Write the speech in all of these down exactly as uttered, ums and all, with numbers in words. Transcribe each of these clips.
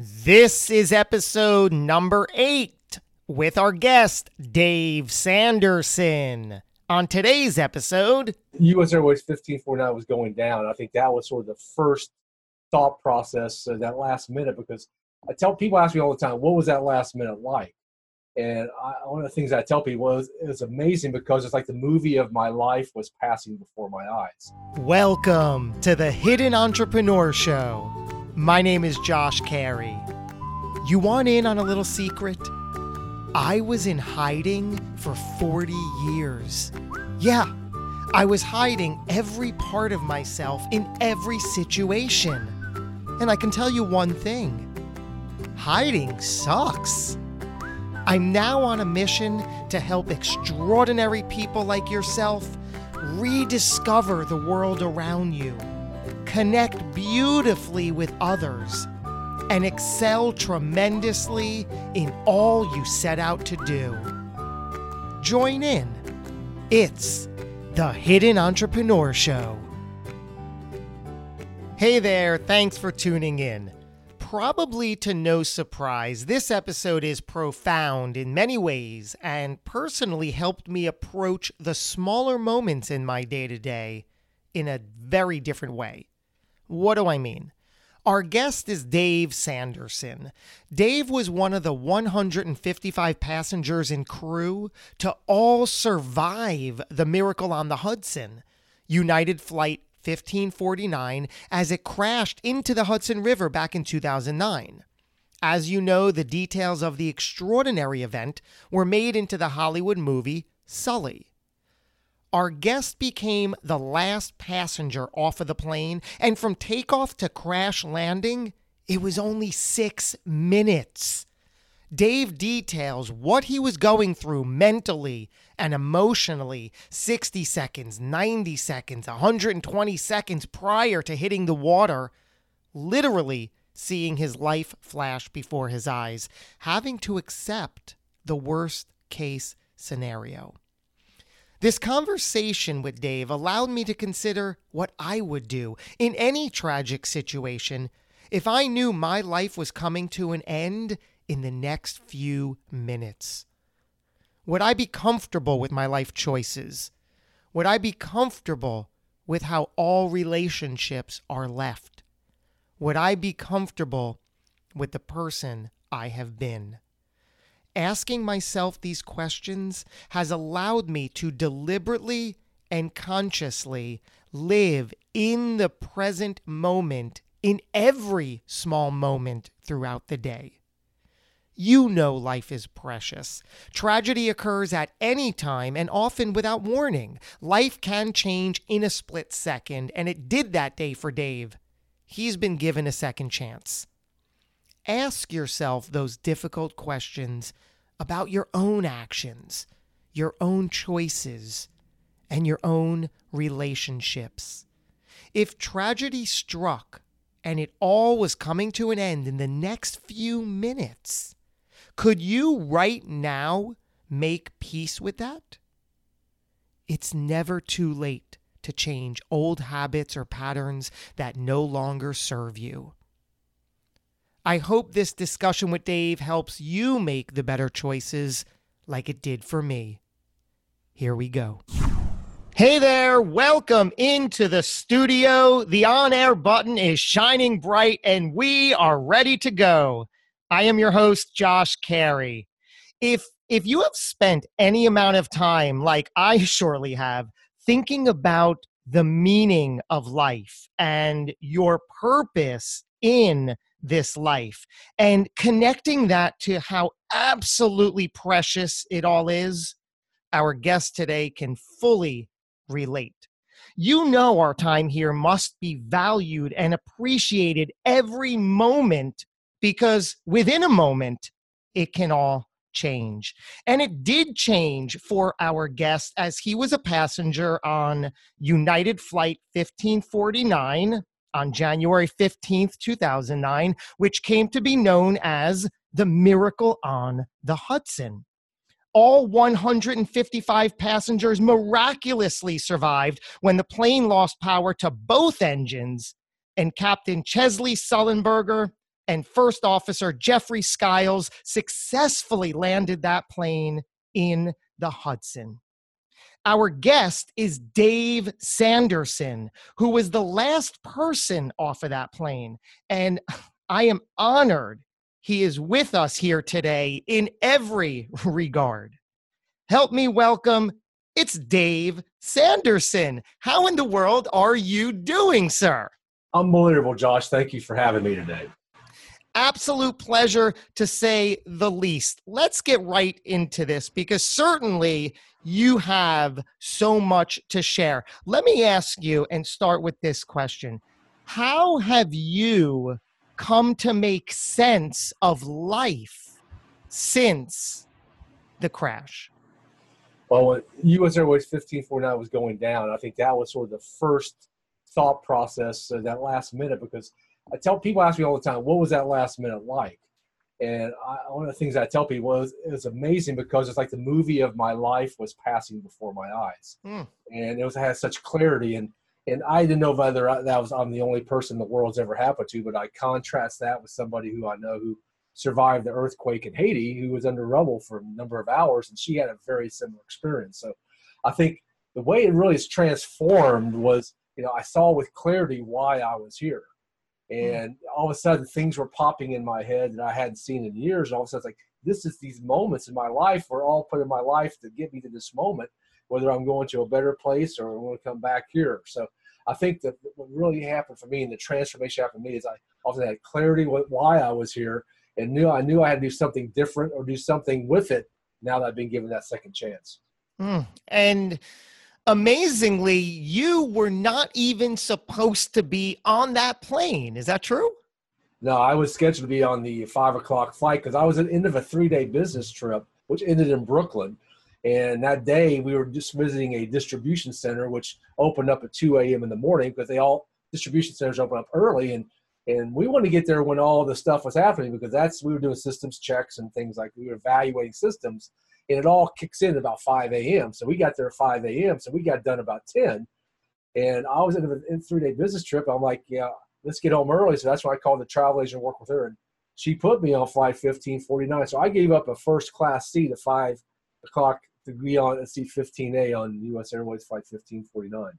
This is episode number eight with our guest, Dave Sanderson. On today's episode... U S Airways fifteen forty-nine was going down. I think that was sort of the first thought process, uh, that last minute, because I tell people, ask me all the time, what was that last minute like? And I, one of the things I tell people is it was amazing because it's like the movie of my life was passing before my eyes. Welcome to the Hidden Entrepreneur Show. My name is Josh Carey. You want in on a little secret? I was in hiding for forty years. Yeah, I was hiding every part of myself in every situation. And I can tell you one thing. Hiding sucks. I'm now on a mission to help extraordinary people like yourself rediscover the world around you, connect beautifully with others, and excel tremendously in all you set out to do. Join in. It's the Hidden Entrepreneur Show. Hey there, thanks for tuning in. Probably to no surprise, this episode is profound in many ways and personally helped me approach the smaller moments in my day-to-day in a very different way. What do I mean? Our guest is Dave Sanderson. Dave was one of the one hundred fifty-five passengers and crew to all survive the Miracle on the Hudson, United Flight fifteen forty-nine, as it crashed into the Hudson River back in two thousand nine. As you know, the details of the extraordinary event were made into the Hollywood movie Sully. Our guest became the last passenger off of the plane, and from takeoff to crash landing, it was only six minutes. Dave details what he was going through mentally and emotionally sixty seconds, ninety seconds, one hundred twenty seconds prior to hitting the water, literally seeing his life flash before his eyes, having to accept the worst case scenario. This conversation with Dave allowed me to consider what I would do in any tragic situation if I knew my life was coming to an end in the next few minutes. Would I be comfortable with my life choices? Would I be comfortable with how all relationships are left? Would I be comfortable with the person I have been? Asking myself these questions has allowed me to deliberately and consciously live in the present moment in every small moment throughout the day. You know life is precious. Tragedy occurs at any time and often without warning. Life can change in a split second, and it did that day for Dave. He's been given a second chance. Ask yourself those difficult questions about your own actions, your own choices, and your own relationships. If tragedy struck and it all was coming to an end in the next few minutes, could you right now make peace with that? It's never too late to change old habits or patterns that no longer serve you. I hope this discussion with Dave helps you make the better choices like it did for me. Here we go. Hey there, welcome into the studio. The on-air button is shining bright and we are ready to go. I am your host, Josh Carey. If if you have spent any amount of time, like I surely have, thinking about the meaning of life and your purpose in this life and connecting that to how absolutely precious it all is, our guest today can fully relate. You know our time here must be valued and appreciated every moment because within a moment, it can all change. And it did change for our guest as he was a passenger on United Flight fifteen forty-nine on January fifteenth, two thousand nine, which came to be known as the Miracle on the Hudson. All one hundred fifty-five passengers miraculously survived when the plane lost power to both engines, and Captain Chesley Sullenberger and First Officer Jeffrey Skiles successfully landed that plane in the Hudson. Our guest is Dave Sanderson, who was the last person off of that plane, and I am honored he is with us here today in every regard. Help me welcome, it's Dave Sanderson. How in the world are you doing, sir? Unbelievable, Josh. Thank you for having me today. Absolute pleasure, to say the least. Let's get right into this, because certainly you have so much to share. Let me ask you and start with this question. How have you come to make sense of life since the crash? Well, when U S Airways fifteen forty-nine was going down, I think that was sort of the first thought process, uh, that last minute, because I tell people, ask me all the time, what was that last minute like? And I, one of the things I tell people is it was amazing, because it's like the movie of my life was passing before my eyes. Mm. And it was, I had such clarity, and And I didn't know whether I, that was, I'm the only person the world's ever happened to, but I contrast that with somebody who I know who survived the earthquake in Haiti, who was under rubble for a number of hours, and she had a very similar experience. So I think the way it really is transformed was, you know, I saw with clarity why I was here. And mm-hmm. all of a sudden things were popping in my head that I hadn't seen in years. And all of a sudden it's like, this is these moments in my life were all put in my life to get me to this moment, whether I'm going to a better place or I'm going to come back here. So I think that what really happened for me, and the transformation happened for me, is I also had clarity with why I was here, and knew I knew I had to do something different or do something with it now that I've been given that second chance. Mm. And amazingly, you were not even supposed to be on that plane. Is that true? No, I was scheduled to be on the five o'clock flight, because I was at the end of a three-day business trip, which ended in Brooklyn. And that day we were just visiting a distribution center, which opened up at two a.m. in the morning, because they all distribution centers open up early. And, and we wanted to get there when all the stuff was happening, because that's, we were doing systems checks and things, like we were evaluating systems, and it all kicks in about five a.m. So we got there at five a.m. So we got done about ten, and I was in a three day business trip. I'm like, yeah, let's get home early. So that's why I called the travel agent and worked with her. And she put me on flight fifteen forty-nine. So I gave up a first class seat at five o'clock to be on at seat fifteen A on U S Airways flight fifteen forty-nine.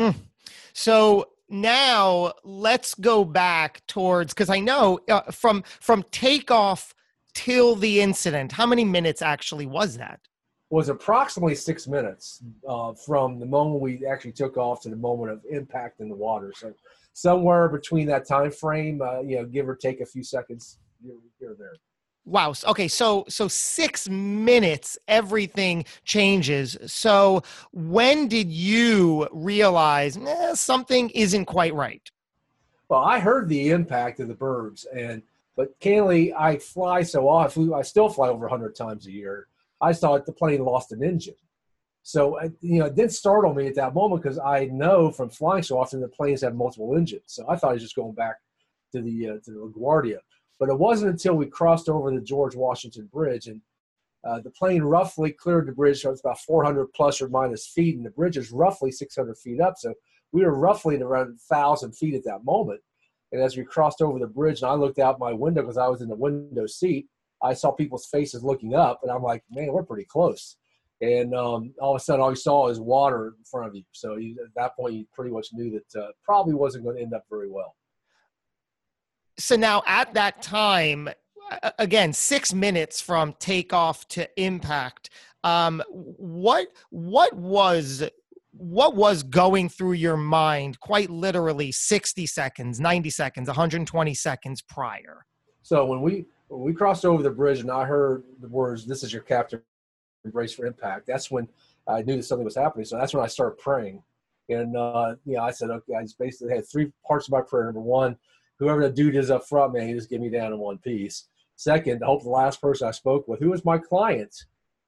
Hmm. So now let's go back towards, because I know uh, from from takeoff till the incident, how many minutes actually was that? Was approximately six minutes uh, from the moment we actually took off to the moment of impact in the water. So somewhere between that time frame, uh, you know, give or take a few seconds here or there. Wow. Okay. So, so six minutes, everything changes. So when did you realize eh, something isn't quite right? Well, I heard the impact of the birds, and, but candidly, I fly so often, I still fly over a hundred times a year. I saw it, the plane lost an engine. So, you know, it did startle me at that moment, because I know from flying so often, the planes have multiple engines. So I thought I was just going back to the, uh, to the LaGuardia. But it wasn't until we crossed over the George Washington Bridge, and uh, the plane roughly cleared the bridge. So it's about four hundred plus or minus feet, and the bridge is roughly six hundred feet up. So we were roughly at around one thousand feet at that moment. And as we crossed over the bridge, and I looked out my window, because I was in the window seat, I saw people's faces looking up, and I'm like, man, we're pretty close. And um, all of a sudden, all you saw is water in front of you. So you, at that point, you pretty much knew that uh, probably wasn't going to end up very well. So now at that time, again, six minutes from takeoff to impact, um, what, what, was, what was going through your mind quite literally sixty seconds, ninety seconds, one hundred twenty seconds prior? So when we, when we crossed over the bridge and I heard the words, "This is your captain, brace for impact," that's when I knew that something was happening. So that's when I started praying. And, uh, you know, I said, okay, I just basically had three parts of my prayer. Number one, whoever the dude is up front, man, he just get me down in one piece. Second, I hope the last person I spoke with, who was my client,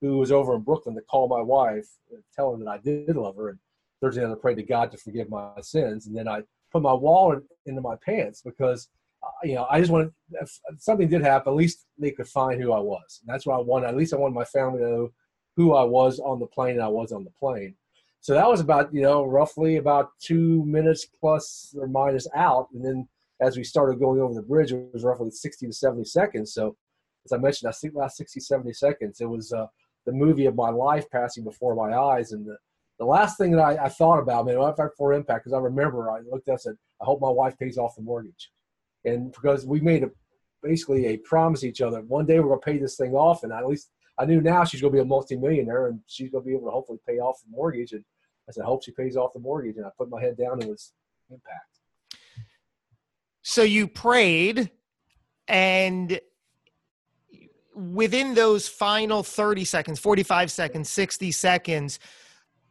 who was over in Brooklyn, to call my wife and tell her that I did love her. And Thursday night, I prayed to God to forgive my sins. And then I put my wallet into my pants because, uh, you know, I just wanted, if something did happen, at least they could find who I was. And that's what I wanted. At least I wanted my family to know who I was on the plane and I was on the plane. So that was about, you know, roughly about two minutes plus or minus out. And then as we started going over the bridge, it was roughly sixty to seventy seconds. So as I mentioned, I think last sixty, seventy seconds, it was uh, the movie of my life passing before my eyes. And the, the last thing that I, I thought about, man, I've had four impact, because I remember I looked up and said, I hope my wife pays off the mortgage. And because we made a, basically a promise to each other, one day we're going to pay this thing off. And I, at least I knew now she's going to be a multimillionaire and she's going to be able to hopefully pay off the mortgage. And I said, I hope she pays off the mortgage. And I put my head down and it was impact. So you prayed, and within those final thirty seconds, forty-five seconds, sixty seconds,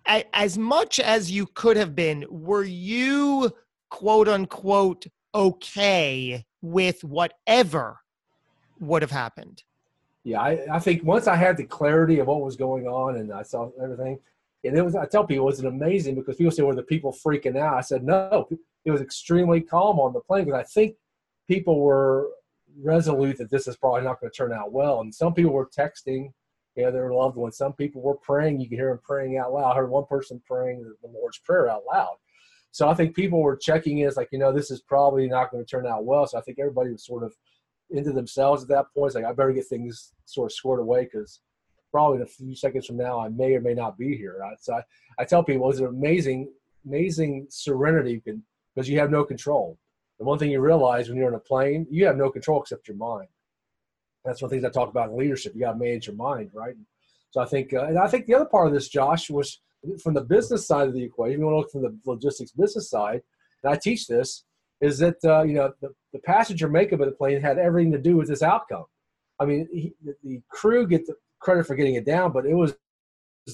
as much as you could have been, were you, quote unquote, okay with whatever would have happened? Yeah, I, I think once I had the clarity of what was going on and I saw everything, and it was, I tell people, it was amazing because people say, were the people freaking out? I said, no. It was extremely calm on the plane because I think people were resolute that this is probably not going to turn out well. And some people were texting, you know, their loved ones. Some people were praying. You could hear them praying out loud. I heard one person praying the Lord's Prayer out loud. So I think people were checking in. It's like, you know, this is probably not going to turn out well. So I think everybody was sort of into themselves at that point. It's like, I better get things sort of squared away because probably in a few seconds from now, I may or may not be here. Right? So I, I tell people, it was an amazing, amazing serenity you can, because you have no control. The one thing you realize when you're on a plane, you have no control except your mind. That's one of the things I talk about in leadership. You got to manage your mind, right? So I think, uh, and I think the other part of this, Josh, was from the business side of the equation. You want to look from the logistics business side, and I teach this, is that uh, you know the, the passenger makeup of the plane had everything to do with this outcome. I mean, he, the crew get the credit for getting it down, but it was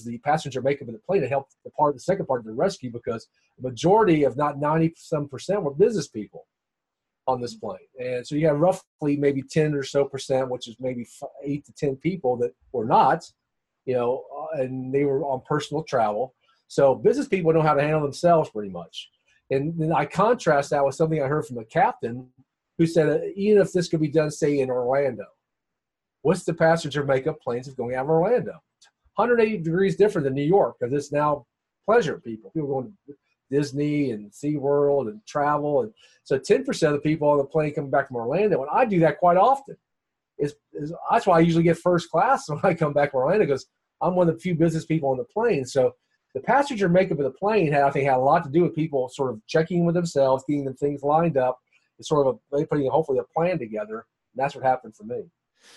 the passenger makeup of the plane that helped the part, the second part of the rescue, because the majority of not ninety some percent were business people on this plane. And so you have roughly maybe ten or so percent, which is maybe eight to ten people that were not, you know, and they were on personal travel. So business people know how to handle themselves pretty much. And then I contrast that with something I heard from a captain who said, even if this could be done, say, in Orlando, what's the passenger makeup planes of going out of Orlando? one hundred eighty degrees different than New York, because it's now pleasure people. People going to Disney and SeaWorld and travel. And so ten percent of the people on the plane coming back from Orlando, and I do that quite often. It's, it's, that's why I usually get first class when I come back from Orlando, because I'm one of the few business people on the plane. So the passenger makeup of the plane had, I think, had a lot to do with people sort of checking with themselves, getting them things lined up, and sort of a, putting hopefully a plan together. And that's what happened for me.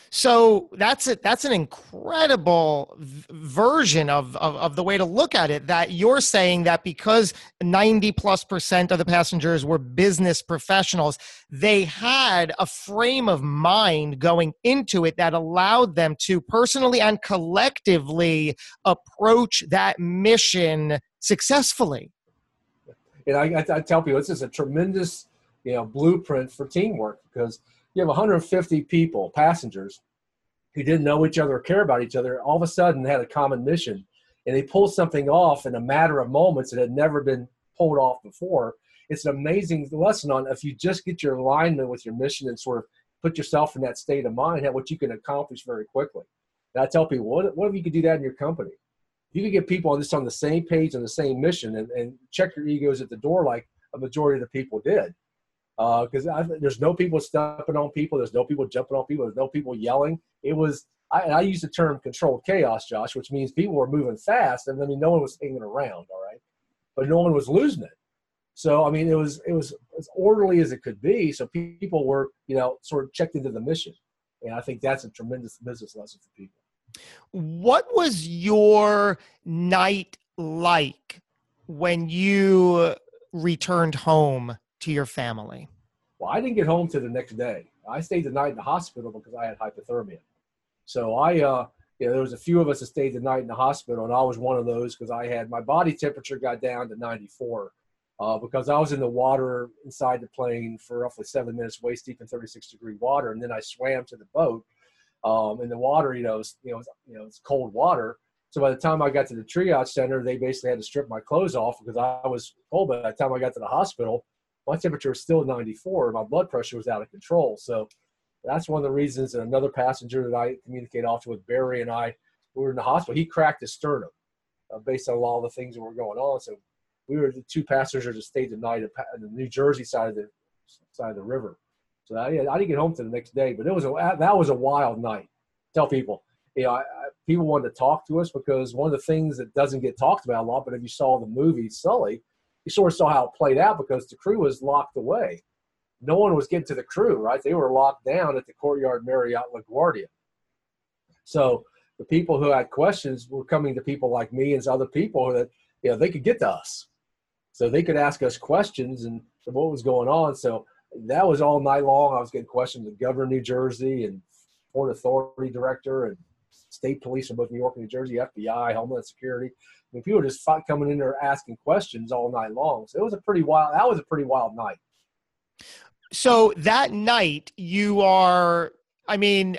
So that's it. That's an incredible v- version of, of, of the way to look at it, that you're saying that because ninety plus percent of the passengers were business professionals, they had a frame of mind going into it that allowed them to personally and collectively approach that mission successfully. And I, I, I tell people, this is a tremendous, you know, blueprint for teamwork, because you have one hundred fifty people, passengers, who didn't know each other or care about each other. All of a sudden, they had a common mission, and they pulled something off in a matter of moments that had never been pulled off before. It's an amazing lesson on if you just get your alignment with your mission and sort of put yourself in that state of mind, what you can accomplish very quickly. And I tell people, what, what if you could do that in your company? You could get people on this on the same page, on the same mission, and, and check your egos at the door like a majority of the people did. Because uh, there's no people stepping on people. There's no people jumping on people. There's no people yelling. It was, I, I use the term controlled chaos, Josh, which means people were moving fast, and I mean, no one was hanging around, all right? But no one was losing it. So, I mean, it was it was as orderly as it could be. So people were, you know, sort of checked into the mission. And I think that's a tremendous business lesson for people. What was your night like when you returned home to your family? Well, I didn't get home till the next day. I stayed the night in the hospital because I had hypothermia. So I, uh, you know, there was a few of us that stayed the night in the hospital, and I was one of those because I had, my body temperature got down to ninety-four uh, because I was in the water inside the plane for roughly seven minutes, waist deep in thirty-six degree water. And then I swam to the boat, um, and the water, you know, was, you know, was, you know, it's cold water. So by the time I got to the triage center, they basically had to strip my clothes off because I was cold. By the time I got to the hospital, my temperature was still ninety-four. My blood pressure was out of control. So that's one of the reasons that another passenger that I communicate often with, Barry, and I, we were in the hospital. He cracked his sternum uh, based on a lot of the things that were going on. So we were the two passengers that stayed the night on the New Jersey side of the side of the river. So I, I didn't get home till the next day, but it was a, that was a wild night. Tell people, you know, I, I, people wanted to talk to us because one of the things that doesn't get talked about a lot, but if you saw the movie Sully, you sort of saw how it played out because the crew was locked away. No one was getting to the crew, right? They were locked down at the Courtyard Marriott LaGuardia. So the people who had questions were coming to people like me and other people that, you know, they could get to us. So they could ask us questions and what was going on. So that was all night long. I was getting questions with the governor of New Jersey and Port Authority director and state police from both New York and New Jersey, F B I, Homeland Security. I mean, people were just coming in there asking questions all night long. So it was a pretty wild, that was a pretty wild night. So that night you are, I mean,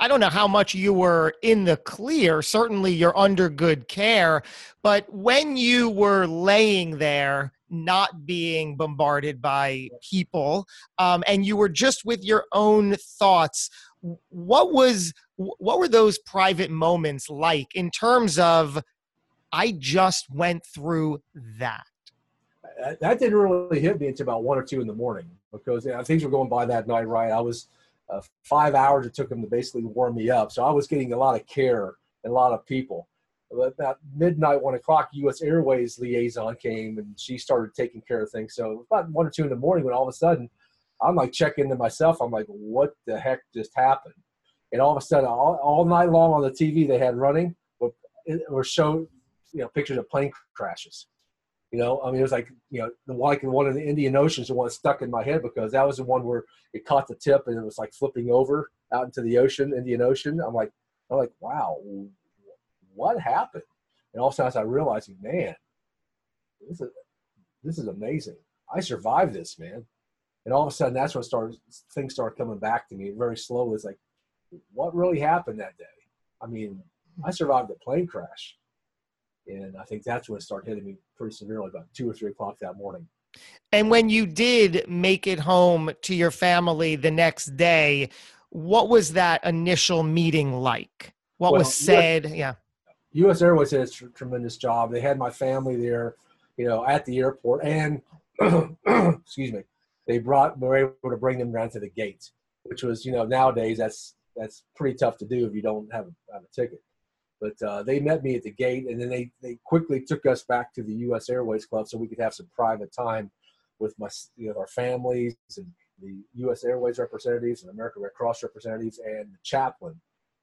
I don't know how much you were in the clear. Certainly you're under good care, but when you were laying there, not being bombarded by people, um, and you were just with your own thoughts, what was, what were those private moments like in terms of, I just went through that? That didn't really hit me until about one or two in the morning because, you know, things were going by that night, right? I was uh, five hours it took them to basically warm me up. So I was getting a lot of care and a lot of people. But about midnight, one o'clock, U S Airways liaison came and she started taking care of things. So about one or two in the morning when all of a sudden I'm like checking into myself. I'm like, what the heck just happened? And all of a sudden, all, all night long on the T V they had running were, were show, you know, pictures of plane crashes. You know, I mean, it was like, you know, the like one of the Indian Oceans, the one that stuck in my head because that was the one where it caught the tip and it was like flipping over out into the ocean, Indian Ocean. I'm like, I'm like, wow, what happened? And all of a sudden I realized, man, this is, this is amazing. I survived this, man. And all of a sudden that's when started, things started coming back to me very slowly. It's like, what really happened that day? I mean, I survived a plane crash. And I think that's when it started hitting me pretty severely, about two or three o'clock that morning. And when you did make it home to your family the next day, what was that initial meeting like? What well, was said? U S, yeah. U S Airways did a tremendous job. They had my family there, you know, at the airport, and excuse me, they brought were able to bring them down to the gate, which was, you know, nowadays that's that's pretty tough to do if you don't have a, have a ticket. But uh, they met me at the gate, and then they, they quickly took us back to the U S Airways Club so we could have some private time with my, you know, our families and the U S Airways representatives and American Red Cross representatives and the chaplain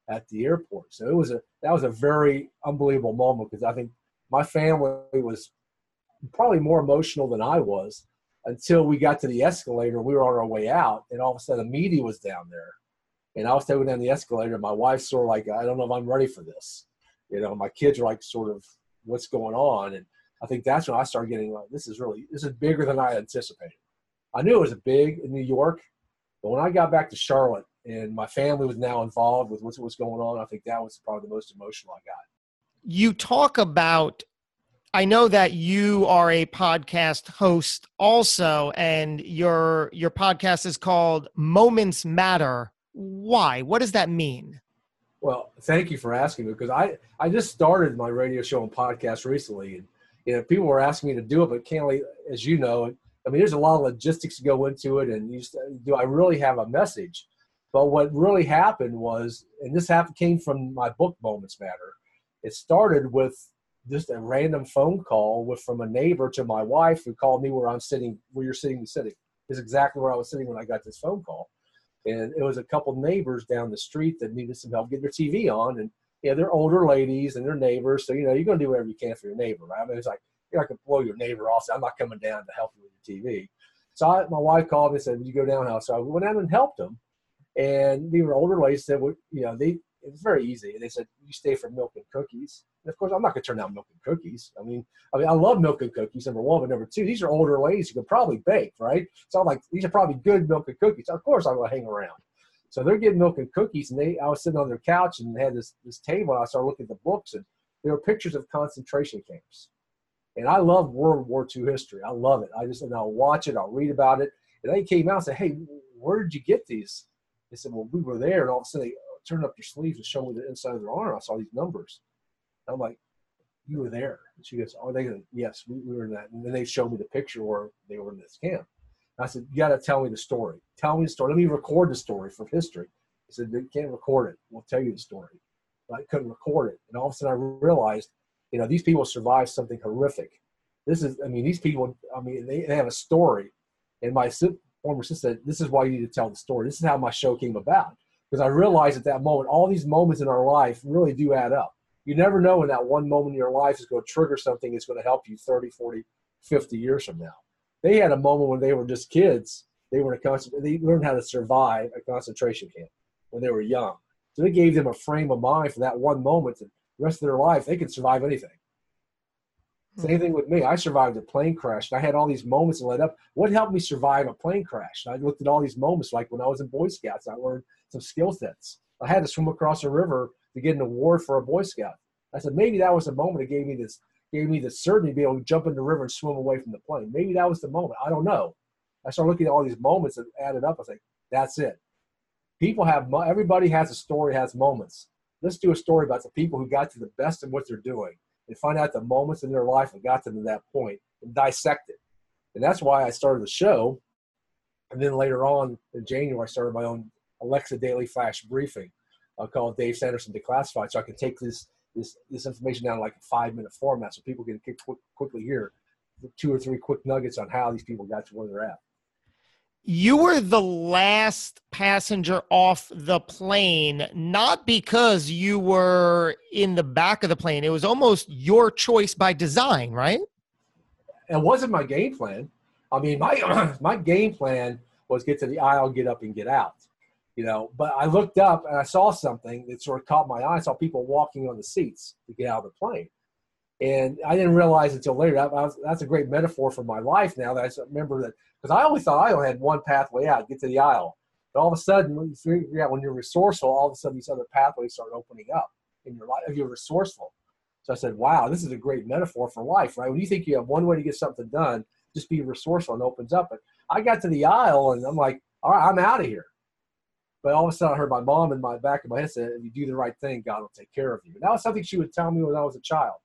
at the airport. So it was a that was a very unbelievable moment because I think my family was probably more emotional than I was until we got to the escalator. We were on our way out, and all of a sudden, a media was down there. And I was taking down the escalator, and my wife's sort of like, I don't know if I'm ready for this. You know, my kids are like, sort of, what's going on? And I think that's when I started getting like, this is really, this is bigger than I anticipated. I knew it was big in New York, but when I got back to Charlotte and my family was now involved with what was going on, I think that was probably the most emotional I got. You talk about, I know that you are a podcast host also, and your your podcast is called Moments Matter. Why? What does that mean? Well, thank you for asking me because I, I just started my radio show and podcast recently. And, you know, people were asking me to do it, but candidly, as you know, I mean, there's a lot of logistics to go into it. And you just, do I really have a message? But what really happened was, and this happened, came from my book, Moments Matter. It started with just a random phone call with from a neighbor to my wife who called me where I'm sitting, where you're sitting, sitting. This is exactly where I was sitting when I got this phone call. And it was a couple neighbors down the street that needed some help getting their T V on. And, yeah, they're older ladies and they're neighbors. So, you know, you're going to do whatever you can for your neighbor, right? I mean, it's like, you're not going to blow your neighbor off. So I'm not coming down to help you with your T V. So I, my wife called me and said, you go down now. So I went out and helped them. And they were older ladies that were, you know, they It was very easy. And they said, you stay for milk and cookies. And of course, I'm not going to turn down milk and cookies. I mean, I mean, I love milk and cookies, number one. But number two, these are older ladies who could probably bake, right? So I'm like, these are probably good milk and cookies. Of course, I'm going to hang around. So they're getting milk and cookies. And they, I was sitting on their couch and they had this, this table. And I started looking at the books. And there were pictures of concentration camps. And I love World War Two history. I love it. I just, and I'll watch it. I'll read about it. And they came out and said, hey, where did you get these? They said, well, we were there. And all of a sudden, they turned up their sleeves and showed me the inside of their arm. I saw these numbers. And I'm like, you were there. And she goes, oh, they go, yes, we, we were in that. And then they showed me the picture where they were in this camp. And I said, you got to tell me the story. Tell me the story. Let me record the story from history. They said, they can't record it. We'll tell you the story. But I couldn't record it. And all of a sudden, I realized, you know, these people survived something horrific. This is, I mean, these people, I mean, they, they have a story. And my former sister said, this is why you need to tell the story. This is how my show came about. Because I realized at that moment, all these moments in our life really do add up. You never know when that one moment in your life is going to trigger something that's going to help you thirty, forty, fifty years from now. They had a moment when they were just kids. They were in a concent- they learned how to survive a concentration camp when they were young. So they gave them a frame of mind for that one moment. And the rest of their life, they could survive anything. Same thing with me. I survived a plane crash. And I had all these moments that led up. What helped me survive a plane crash? And I looked at all these moments, like when I was in Boy Scouts, I learned some skill sets. I had to swim across a river to get an award for a Boy Scout. I said, maybe that was the moment that gave me this, gave me the certainty to be able to jump in the river and swim away from the plane. Maybe that was the moment. I don't know. I started looking at all these moments that added up. I was like, that's it. People have, everybody has a story, has moments. Let's do a story about the people who got to the best of what they're doing. And find out the moments in their life that got them to that point and dissect it. And that's why I started the show. And then later on in January, I started my own Alexa Daily Flash Briefing uh, called Dave Sanderson Declassified. So I can take this this this information down in like a five-minute format so people can quick, quickly hear two or three quick nuggets on how these people got to where they're at. You were the last passenger off the plane, not because you were in the back of the plane. It was almost your choice by design, right? It wasn't my game plan. I mean, my my game plan was get to the aisle, get up, and get out. You know, but I looked up and I saw something that sort of caught my eye. I saw people walking on the seats to get out of the plane. And I didn't realize until later, I was, that's a great metaphor for my life now that I remember that, because I always thought I only had one pathway out, get to the aisle. But all of a sudden, when, you, yeah, when you're resourceful, all of a sudden these other pathways start opening up in your life if you're resourceful. So I said, wow, this is a great metaphor for life, right? When you think you have one way to get something done, just be resourceful and opens up. But I got to the aisle and I'm like, all right, I'm out of here. But all of a sudden I heard my mom in my back of my head said, if you do the right thing, God will take care of you. And that was something she would tell me when I was a child.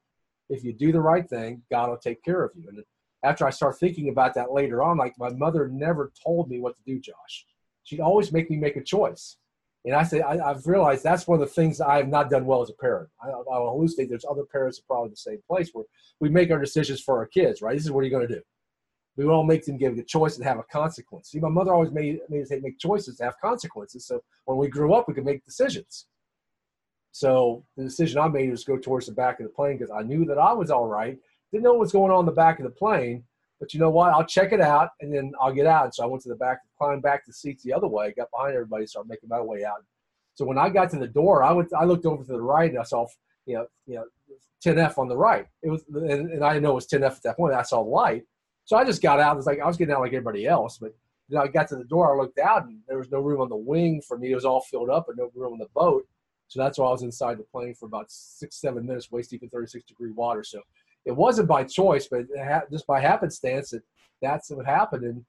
If you do the right thing, God will take care of you. And after I start thinking about that later on, like my mother never told me what to do, Josh. She'd always make me make a choice. And I say, I, I've realized that's one of the things I have not done well as a parent. I, I will hallucinate there's other parents that are probably in the same place where we make our decisions for our kids, right? This is what you're going to do. We all make them give a choice and have a consequence. See, my mother always made, made us say, make choices to have consequences. So when we grew up, we could make decisions. So the decision I made was go towards the back of the plane because I knew that I was all right. Didn't know what was going on in the back of the plane, but you know what? I'll check it out, and then I'll get out. And so I went to the back, climbed back the seats the other way, got behind everybody, started making my way out. So when I got to the door, I went, I looked over to the right, and I saw, you know, you know, ten F on the right. It was, and, and I didn't know it was ten F at that point. I saw the light, so I just got out. It was like I was getting out like everybody else, but you know, I got to the door, I looked out, and there was no room on the wing for me. It was all filled up, and no room on the boat. So that's why I was inside the plane for about six, seven minutes, waist deep in thirty-six degree water. So it wasn't by choice, but ha- just by happenstance, it, that's what happened. And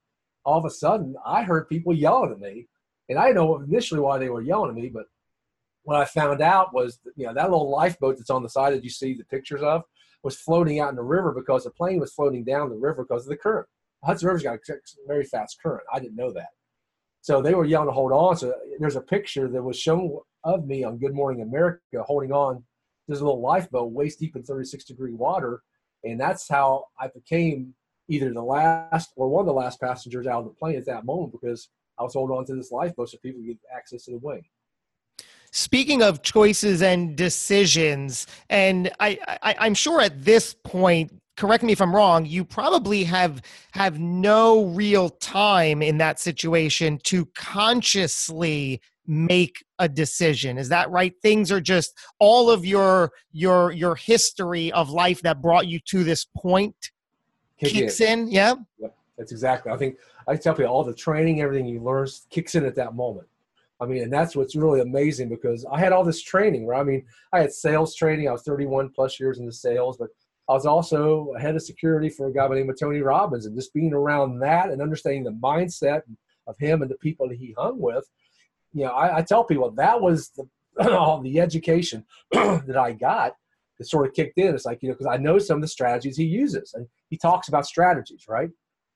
all of a sudden, I heard people yelling at me. And I didn't know initially why they were yelling at me, but what I found out was, that, you know, that little lifeboat that's on the side that you see the pictures of was floating out in the river because the plane was floating down the river because of the current. Hudson River's got a very fast current. I didn't know that. So they were yelling to hold on. So there's a picture that was shown of me on Good Morning America holding on. There's a little lifeboat waist deep in thirty-six degree water. And that's how I became either the last or one of the last passengers out of the plane at that moment because I was holding on to this lifeboat so people could get access to the wing. Speaking of choices and decisions, and I, I, I'm sure at this point, correct me if I'm wrong, you probably have have no real time in that situation to consciously make a decision. Is that right? Things are just all of your your your history of life that brought you to this point Kick kicks in. in. Yeah. Yep. That's exactly. I think I tell people all the training, everything you learn kicks in at that moment. I mean, and that's what's really amazing, because I had all this training where, I mean, I had sales training. I was thirty-one plus years into sales, but I was also head of security for a guy by the name of Tony Robbins, and just being around that and understanding the mindset of him and the people that he hung with. You know, I, I tell people that was the, all the education that I got that sort of kicked in. It's like, you know, because I know some of the strategies he uses, and he talks about strategies, right?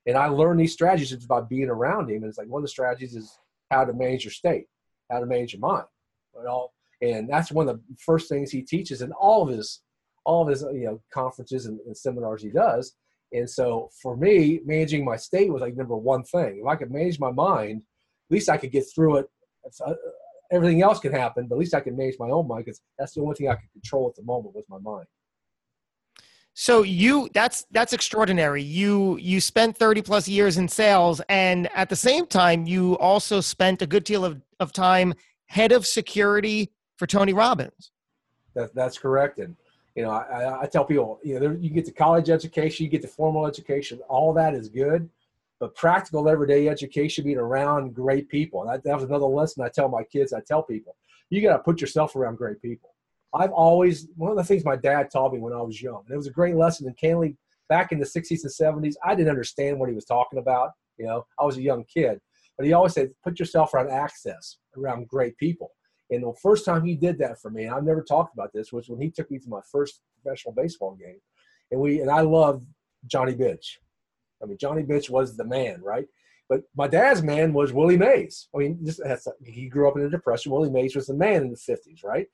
And I learned these strategies just by being around him. And it's like, one of the strategies is how to manage your state, how to manage your mind. Well, and that's one of the first things he teaches in all of his, all of his, you know, conferences and, and seminars he does. And so for me, managing my state was like number one thing. If I could manage my mind, at least I could get through it. So everything else can happen, but at least I can manage my own mind, because that's the only thing I can control at the moment was my mind. So you, that's, that's extraordinary. You, you spent thirty plus years in sales, and at the same time, you also spent a good deal of, of time head of security for Tony Robbins. That, that's correct. And, you know, I, I tell people, you know, there, you get the college education, you get the formal education, all that is good. But practical everyday education, being around great people. And that, that was another lesson I tell my kids. I tell people, you got to put yourself around great people. I've always, one of the things my dad taught me when I was young, and it was a great lesson, and candidly, back in the sixties and seventies, I didn't understand what he was talking about. You know, I was a young kid, but he always said, put yourself around access, around great people. And the first time he did that for me, and I've never talked about this, was when he took me to my first professional baseball game. And we, and I loved Johnny Bench. I mean, Johnny Bench was the man, right? But my dad's man was Willie Mays. I mean, just, he grew up in the Depression. Willie Mays was the man in the fifties, right?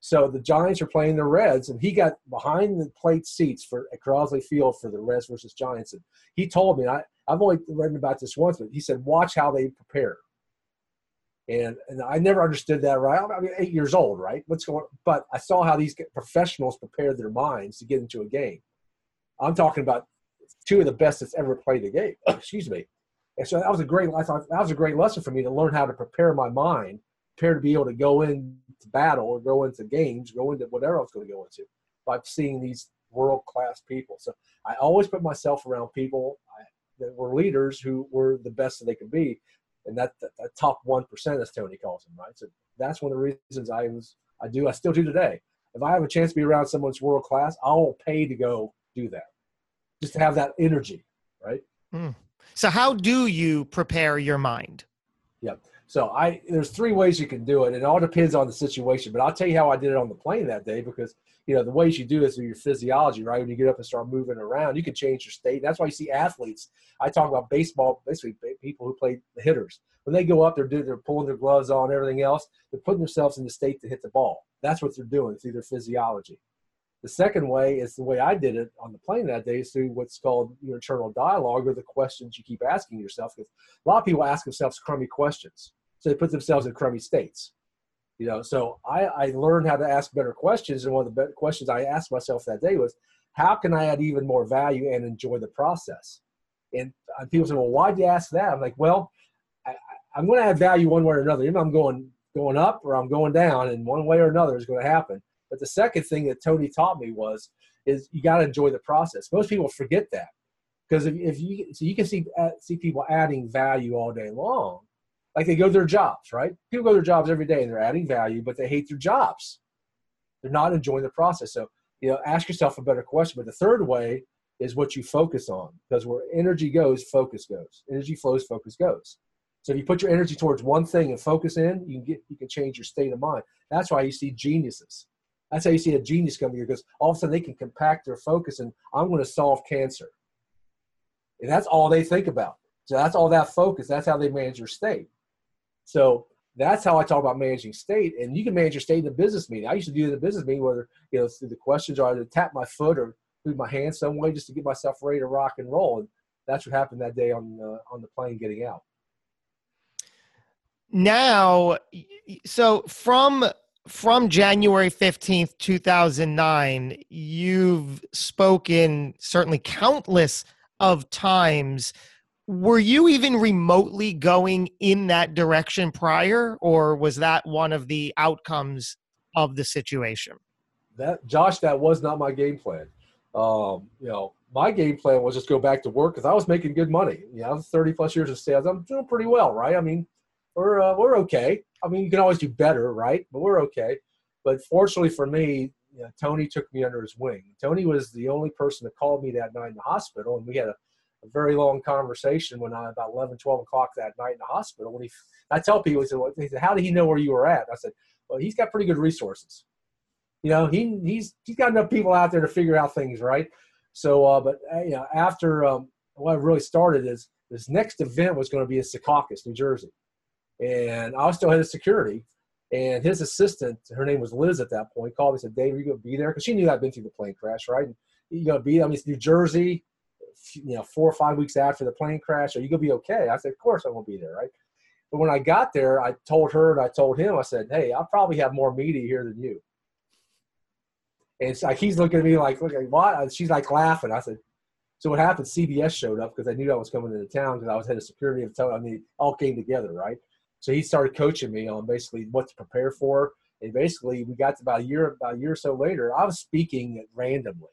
So the Giants were playing the Reds, and he got behind the plate seats for at Crosley Field for the Reds versus Giants. And he told me, and I, I've only written about this once, but he said, watch how they prepare. And, and I never understood that, right? I mean, eight years old, right? What's going on? But I saw how these professionals prepared their minds to get into a game. I'm talking about two of the best that's ever played the game. Excuse me. And so that was a great, I thought that was a great lesson for me to learn how to prepare my mind, prepare to be able to go into battle or go into games, go into whatever I was going to go into by seeing these world-class people. So I always put myself around people that were leaders who were the best that they could be. And that, that, that top one percent, as Tony calls them, right? So that's one of the reasons I was, I do, I still do today. If I have a chance to be around someone that's world-class, I will pay to go do that. Just to have that energy, right? Mm. So how do you prepare your mind? Yeah. So I, there's three ways you can do it. It all depends on the situation, but I'll tell you how I did it on the plane that day, because, you know, the ways you do is through your physiology, right? When you get up and start moving around, you can change your state. That's why you see athletes. I talk about baseball, basically people who play the hitters. When they go up, they're doing, they're pulling their gloves on, everything else. They're putting themselves in the state to hit the ball. That's what they're doing through their physiology. The second way is the way I did it on the plane that day is through what's called your internal dialogue, or the questions you keep asking yourself. Because a lot of people ask themselves crummy questions. So they put themselves in crummy states. You know, so I, I learned how to ask better questions. And one of the better questions I asked myself that day was, how can I add even more value and enjoy the process? And people say, well, why'd you ask that? I'm like, well, I, I'm going to add value one way or another. Even I'm going, going up or I'm going down, and one way or another is going to happen. But the second thing that Tony taught me was, is you got to enjoy the process. Most people forget that, because if, if you, so you can see, uh, see people adding value all day long. Like they go to their jobs, right? People go to their jobs every day and they're adding value, but they hate their jobs. They're not enjoying the process. So, you know, ask yourself a better question. But the third way is what you focus on, because where energy goes, focus goes. Energy flows, focus goes. So if you put your energy towards one thing and focus in, you can get, you can change your state of mind. That's why you see geniuses. That's how you see a genius come here, because all of a sudden they can compact their focus and I'm going to solve cancer. And that's all they think about. So that's all that focus. That's how they manage your state. So that's how I talk about managing state. And you can manage your state in a business meeting. I used to do it in a business meeting, whether, you know, through the questions or I would tap my foot or move my hand some way just to get myself ready to rock and roll. And that's what happened that day on uh, on the plane getting out. Now, so from from January fifteenth, two thousand nine, you've spoken certainly countless of times. Were you even remotely going in that direction prior, or was that one of the outcomes of the situation? That, Josh, that was not my game plan. Um, you know, my game plan was just go back to work because I was making good money. You know, thirty plus years of sales. I'm doing pretty well, right? I mean, we're uh, we're okay. I mean, you can always do better, right? But we're okay. But fortunately for me, you know, Tony took me under his wing. Tony was the only person that called me that night in the hospital, and we had a, a very long conversation when I about eleven, twelve o'clock that night in the hospital. When he, I tell people, he said, well, he said, "How did he know where you were at?" I said, "Well, he's got pretty good resources. You know, he he's he's got enough people out there to figure out things, right?" So, uh, but uh, you know, after um, what really started is this next event was going to be in Secaucus, New Jersey, and I was still head of security. And his assistant, her name was Liz at that point, called me and said, "Dave, are you going to be there?" Because she knew I'd been through the plane crash, right? And you going to be? I mean, it's New Jersey. You know, four or five weeks after the plane crash, are you going to be okay? I said, "Of course I won't be there," right? But when I got there, I told her and I told him, I said, "Hey, I'll probably have more media here than you." And so he's looking at me like, "Look, what?" She's like laughing. I said, so what happened? C B S showed up because I knew I was coming into town because I was head of security and telling, I mean, it all came together, right? So he started coaching me on basically what to prepare for. And basically we got to about a year, about a year or so later, I was speaking randomly,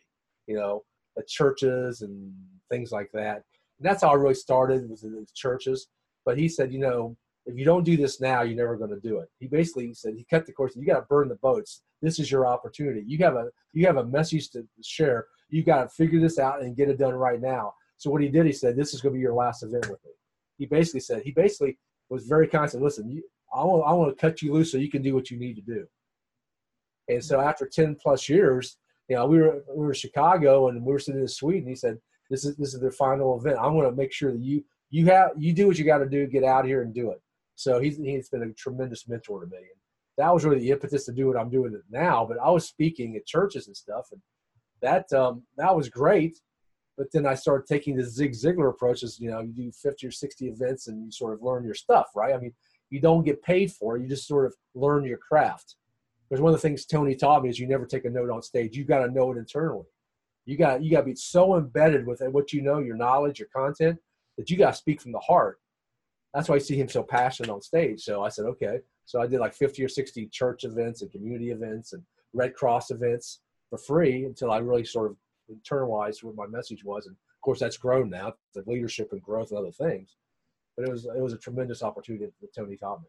you know, at churches and things like that. And that's how I really started, was in the churches. But he said, you know, if you don't do this now, you're never going to do it. He basically said, he cut the course. You got to burn the boats. This is your opportunity. You have a, you have a message to share. You got to figure this out and get it done right now. So what he did, he said, this is going to be your last event with me. He basically said, he basically was very constant. Listen, you, I want, I want to cut you loose so you can do what you need to do. And so after ten plus years, you know, we were, we were in Chicago and we were sitting in the suite and he said, this is, this is their final event. I want to make sure that you, you have, you do what you got to do, get out here and do it. So he's, he's been a tremendous mentor to me. And that was really the impetus to do what I'm doing now. But I was speaking at churches and stuff, and that um, that was great. But then I started taking the Zig Ziglar approaches. You know, you do fifty or sixty events, and you sort of learn your stuff, right? I mean, you don't get paid for it. You just sort of learn your craft. Because one of the things Tony taught me is you never take a note on stage. You got to know it internally. You got you got to be so embedded with what you know, your knowledge, your content, that you got to speak from the heart. That's why I see him so passionate on stage. So I said, okay. So I did like fifty or sixty church events and community events and Red Cross events for free until I really sort of internalized what my message was. And of course that's grown now to leadership and growth and other things, but it was, it was a tremendous opportunity that Tony taught me.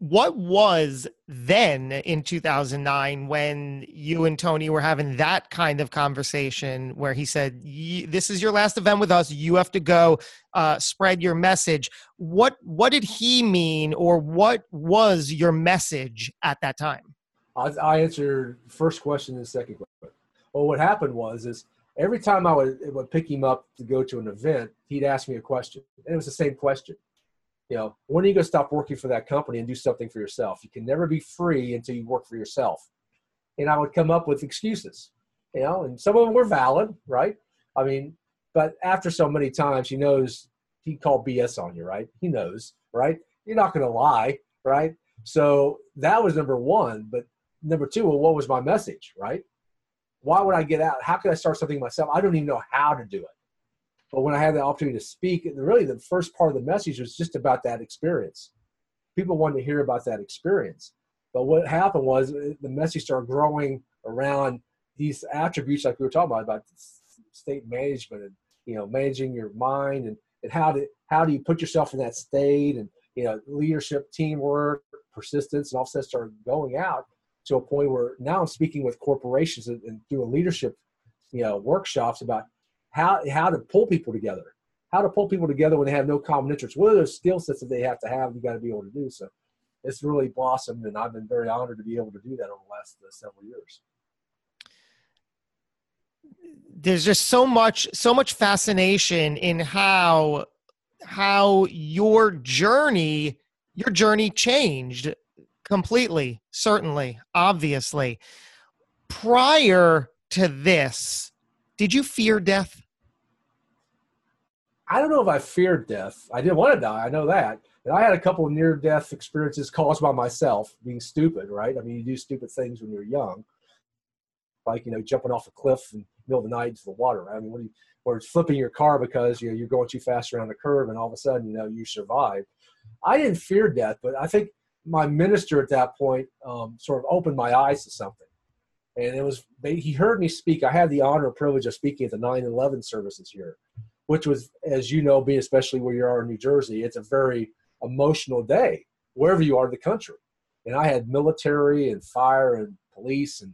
What was then in two thousand nine when you and Tony were having that kind of conversation where he said, this is your last event with us. You have to go uh, spread your message. What, what did he mean, or what was your message at that time? I, I answered the first question and the second question. Well, what happened was is every time I would, would pick him up to go to an event, he'd ask me a question, and it was the same question. You know, when are you going to stop working for that company and do something for yourself? You can never be free until you work for yourself. And I would come up with excuses, you know, and some of them were valid, right? I mean, but after so many times, he knows he called B S on you, right? He knows, right? You're not going to lie, right? So that was number one. But number two, well, what was my message, right? Why would I get out? How could I start something myself? I don't even know how to do it. But when I had the opportunity to speak, really the first part of the message was just about that experience. People wanted to hear about that experience. But what happened was the message started growing around these attributes like we were talking about, about state management and, you know, managing your mind and, and how to, how do you put yourself in that state and, you know, leadership, teamwork, persistence, and all of that started going out to a point where now I'm speaking with corporations and, and doing leadership, you know, workshops about How how to pull people together, how to pull people together when they have no common interests. What are those skill sets that they have to have? You got to be able to do so. It's really blossomed, and I've been very honored to be able to do that over the last uh, several years. There's just so much so much fascination in how how your journey your journey changed completely. Certainly, obviously, prior to this. Did you fear death? I don't know if I feared death. I didn't want to die. I know that. And I had a couple of near-death experiences caused by myself being stupid, right? I mean, you do stupid things when you're young, like, you know, jumping off a cliff in the middle of the night into the water, right? I mean, what do you, or flipping your car because, you know, you're going too fast around the curve and all of a sudden, you know, you survive. I didn't fear death, but I think my minister at that point um, sort of opened my eyes to something. And it was, they, he heard me speak. I had the honor and privilege of speaking at the nine eleven services here, which was, as you know, being especially where you are in New Jersey, it's a very emotional day, wherever you are in the country. And I had military and fire and police. And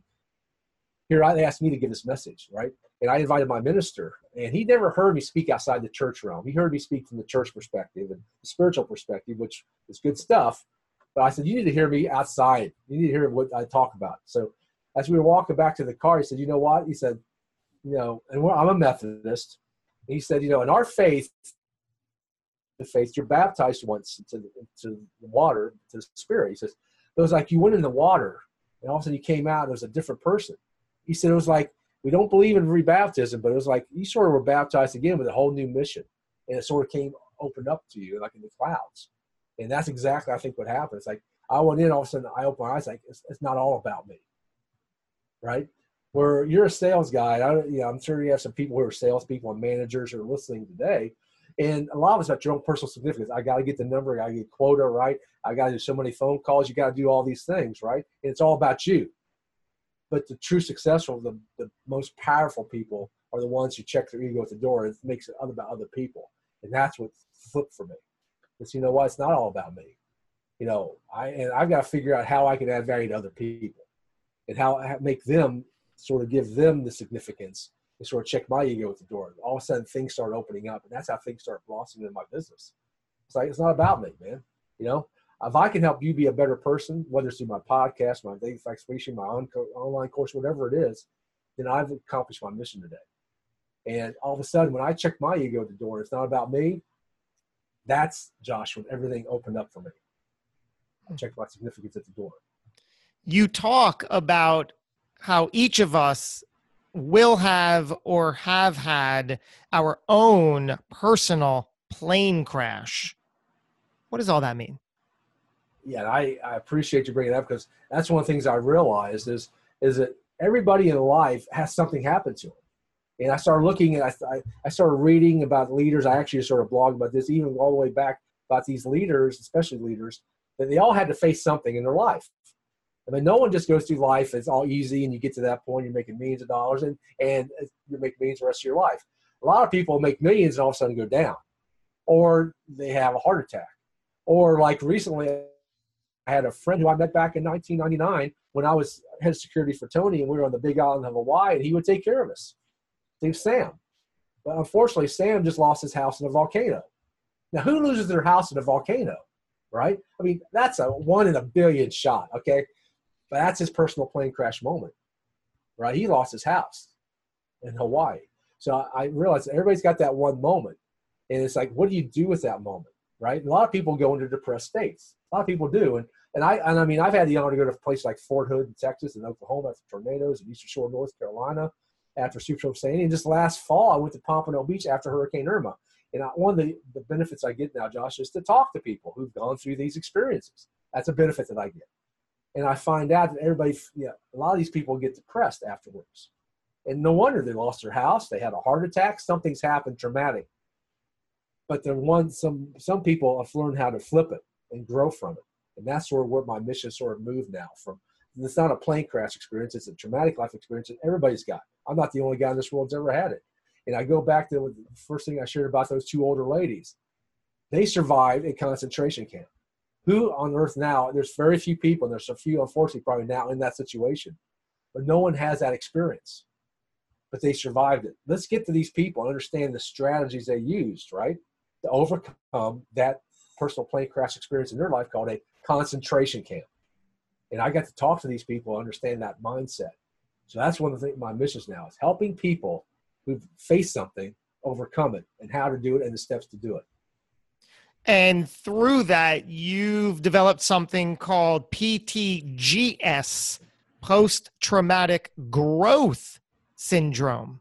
here I, they asked me to give this message, right? And I invited my minister. And he never heard me speak outside the church realm. He heard me speak from the church perspective and the spiritual perspective, which is good stuff. But I said, you need to hear me outside. You need to hear what I talk about. So as we were walking back to the car, he said, you know what? He said, you know, and we're, I'm a Methodist. And he said, you know, in our faith, the faith, you're baptized once into the, into the water, to the Spirit. He says, it was like you went in the water, and all of a sudden you came out, and it was a different person. He said, it was like, we don't believe in rebaptism, but it was like you sort of were baptized again with a whole new mission, and it sort of came opened up to you like in the clouds. And that's exactly, I think, what happened. It's like I went in, all of a sudden I opened my eyes, like it's, it's not all about me, right? Where you're a sales guy, I, you know, I'm sure you have some people who are salespeople and managers who are listening today, and a lot of it's about your own personal significance. I got to get the number, I got to get quota, right? I got to do so many phone calls, you got to do all these things, right? And it's all about you. But the true successful, the, the most powerful people are the ones who check their ego at the door and it makes it about other people. And that's what flipped for me. It's, you know what, it's not all about me. You know, I and I've got to figure out how I can add value to other people and how I make them sort of give them the significance and sort of check my ego at the door. And all of a sudden things start opening up, and that's how things start blossoming in my business. It's like, it's not about me, man. You know, if I can help you be a better person, whether it's through my podcast, my daily explanation, my on co- online course, whatever it is, then I've accomplished my mission today. And all of a sudden, when I check my ego at the door, it's not about me. That's, Josh, when everything opened up for me. I checked my significance at the door. You talk about how each of us will have or have had our own personal plane crash. What does all that mean? Yeah, and I, I appreciate you bringing it up, because that's one of the things I realized is is that everybody in life has something happen to them. And I started looking at, I, I started reading about leaders. I actually sort of blogged about this, even all the way back, about these leaders, especially leaders, that they all had to face something in their life. I mean, no one just goes through life, it's all easy, and you get to that point, you're making millions of dollars, and, and you make millions the rest of your life. A lot of people make millions and all of a sudden go down, or they have a heart attack. Or like recently, I had a friend who I met back in nineteen ninety-nine when I was head of security for Tony, and we were on the big island of Hawaii, and he would take care of us, Dave Sam. But unfortunately, Sam just lost his house in a volcano. Now, who loses their house in a volcano, right? I mean, that's a one in a billion shot, okay? But that's his personal plane crash moment, right? He lost his house in Hawaii. So I realized everybody's got that one moment, and it's like, what do you do with that moment, right? And a lot of people go into depressed states. A lot of people do. And and I and I mean, I've had the honor to go to places like Fort Hood in Texas and Oklahoma after tornadoes, and Eastern Shore, North Carolina, after Superstorm Sandy. And just last fall, I went to Pompano Beach after Hurricane Irma. And I, one of the, the benefits I get now, Josh, is to talk to people who've gone through these experiences. That's a benefit that I get. And I find out that everybody, you know, a lot of these people get depressed afterwards. And no wonder they lost their house. They had a heart attack. Something's happened traumatic. But the one, some some people have learned how to flip it and grow from it. And that's sort of where my mission sort of moved now from. It's not a plane crash experience. It's a traumatic life experience that everybody's got. I'm not the only guy in this world that's ever had it. And I go back to the first thing I shared about those two older ladies. They survived a concentration camp. Who on earth now, there's very few people, and there's a few, unfortunately, probably now in that situation. But no one has that experience. But they survived it. Let's get to these people and understand the strategies they used, right, to overcome that personal plane crash experience in their life called a concentration camp. And I got to talk to these people and understand that mindset. So that's one of the things my mission is now, is helping people who've faced something overcome it, and how to do it, and the steps to do it. And through that, you've developed something called P T G S, Post-Traumatic Growth Syndrome.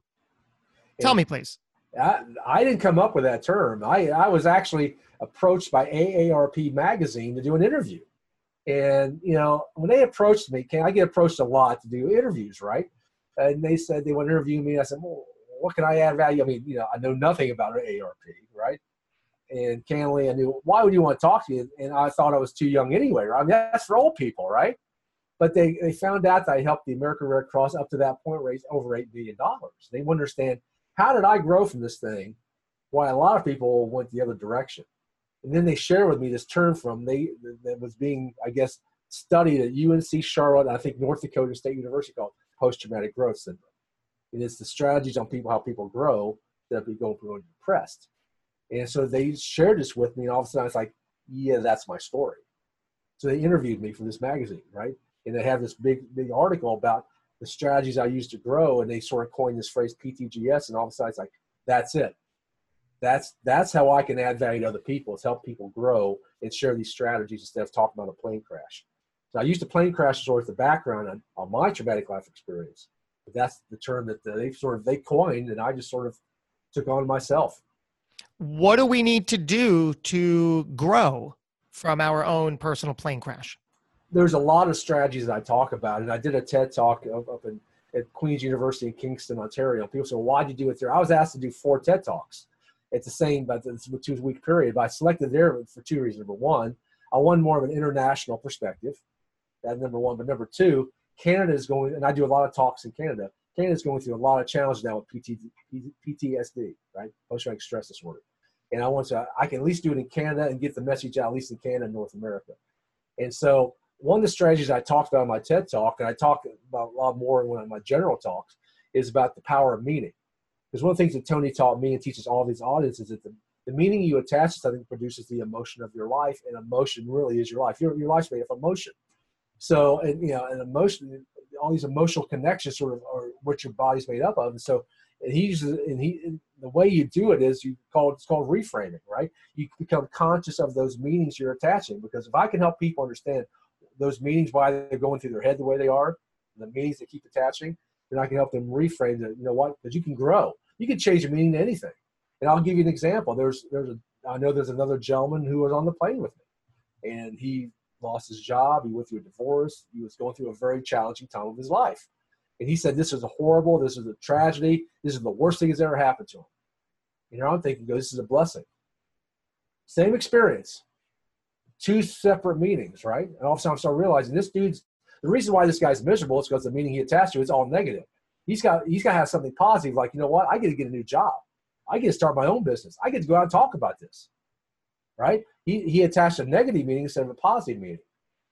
Tell and me, please. I, I didn't come up with that term. I, I was actually approached by A A R P magazine to do an interview. And, you know, when they approached me, I get approached a lot to do interviews, right? And they said they want to interview me. I said, well, what can I add value? I mean, you know, I know nothing about A A R P, right? And candidly, I knew, why would you want to talk to me? And I thought I was too young anyway. I mean, that's for old people, right? But they, they found out that I helped the American Red Cross up to that point raise over eight billion dollars. They want to understand, how did I grow from this thing? Why a lot of people went the other direction. And then they shared with me this term from they that was being, I guess, studied at U N C Charlotte, I think North Dakota State University, called Post-Traumatic Growth Syndrome. And it's the strategies on people, how people grow, that we go through and depressed. And so they shared this with me, and all of a sudden I was like, yeah, that's my story. So they interviewed me from this magazine, right? And they have this big, big article about the strategies I used to grow, and they sort of coined this phrase P T G S, and all of a sudden it's like, that's it. That's, that's how I can add value to other people, is help people grow and share these strategies instead of talking about a plane crash. So I used the plane crash as sort of the background on, on my traumatic life experience. But that's the term that they sort of, they coined, and I just sort of took on myself. What do we need to do to grow from our own personal plane crash? There's a lot of strategies that I talk about, and I did a TED Talk up, up in, at Queen's University in Kingston, Ontario. People said, well, why'd you do it there? I was asked to do four TED Talks. It's the same, but it's a two-week period. But I selected there for two reasons. Number one, I wanted more of an international perspective. That's number one. But number two, Canada is going, and I do a lot of talks in Canada, Canada is going through a lot of challenges now with P T S D, right? Post-traumatic stress disorder. And I want to, I can at least do it in Canada and get the message out, at least in Canada and North America. And so one of the strategies I talked about in my TED Talk, and I talk about a lot more in one of my general talks, is about the power of meaning. Because one of the things that Tony taught me and teaches all these audiences is that the, the meaning you attach to something produces the emotion of your life, and emotion really is your life. Your, your life's made up of emotion. So, and, you know, an emotion, all these emotional connections sort of are what your body's made up of. And so, and he uses, and he, and the way you do it is you call it's called reframing, right? You become conscious of those meanings you're attaching. Because if I can help people understand those meanings, why they're going through their head the way they are, the meanings they keep attaching, then I can help them reframe that. You know what? Because you can grow. You can change your meaning to anything. And I'll give you an example. There's, there's a, I know there's another gentleman who was on the plane with me, and he lost his job. He went through a divorce. He was going through a very challenging time of his life. And he said, this is a horrible, this is a tragedy. This is the worst thing that's ever happened to him. You know, I'm thinking, this is a blessing. Same experience, two separate meanings, right? And all of a sudden I started realizing this dude's, the reason why this guy's miserable is because the meaning he attached to is all negative. He's got, he's got to have something positive. Like, you know what? I get to get a new job. I get to start my own business. I get to go out and talk about this, right? He, he attached a negative meaning instead of a positive meaning.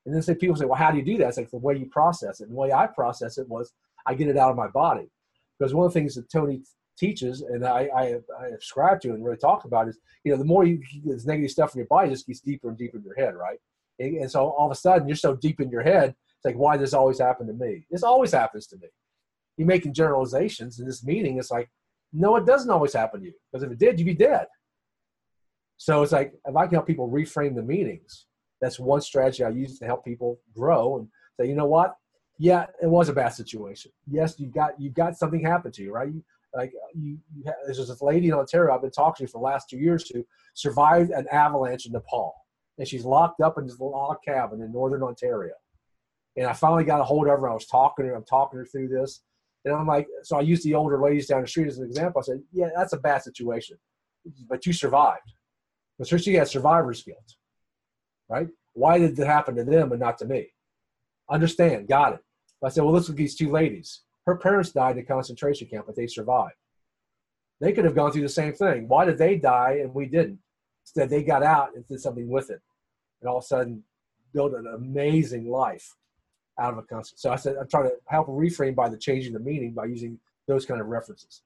And then say, people say, well, how do you do that? It's like the way you process it. And the way I process it was I get it out of my body. Because one of the things that Tony teaches, and I, I, I ascribe to and really talk about, is, you know, the more you keep this negative stuff in your body, it just gets deeper and deeper in your head, right? And, and so all of a sudden, you're so deep in your head, it's like, why this always happened to me? This always happens to me. You're making generalizations, and this meaning is like, no, it doesn't always happen to you. Because if it did, you'd be dead. So it's like, if I can help people reframe the meanings, that's one strategy I use to help people grow and say, you know what? Yeah, it was a bad situation. Yes, you got you got something happened to you, right? You, like you, you have, there's this lady in Ontario I've been talking to for the last two years who survived an avalanche in Nepal, and she's locked up in this log cabin in northern Ontario. And I finally got a hold of her. I was talking to her. I'm talking her through this, and I'm like, so I used the older ladies down the street as an example. I said, yeah, that's a bad situation, but you survived. But so she had survivor's guilt. Right? Why did it happen to them and not to me? Understand, got it. I said, well, let's look at these two ladies. Her parents died in a concentration camp, but they survived. They could have gone through the same thing. Why did they die and we didn't? Instead, they got out and did something with it. And all of a sudden, built an amazing life out of a concentration. So I said, I'm trying to help reframe by the changing the meaning by using those kind of references.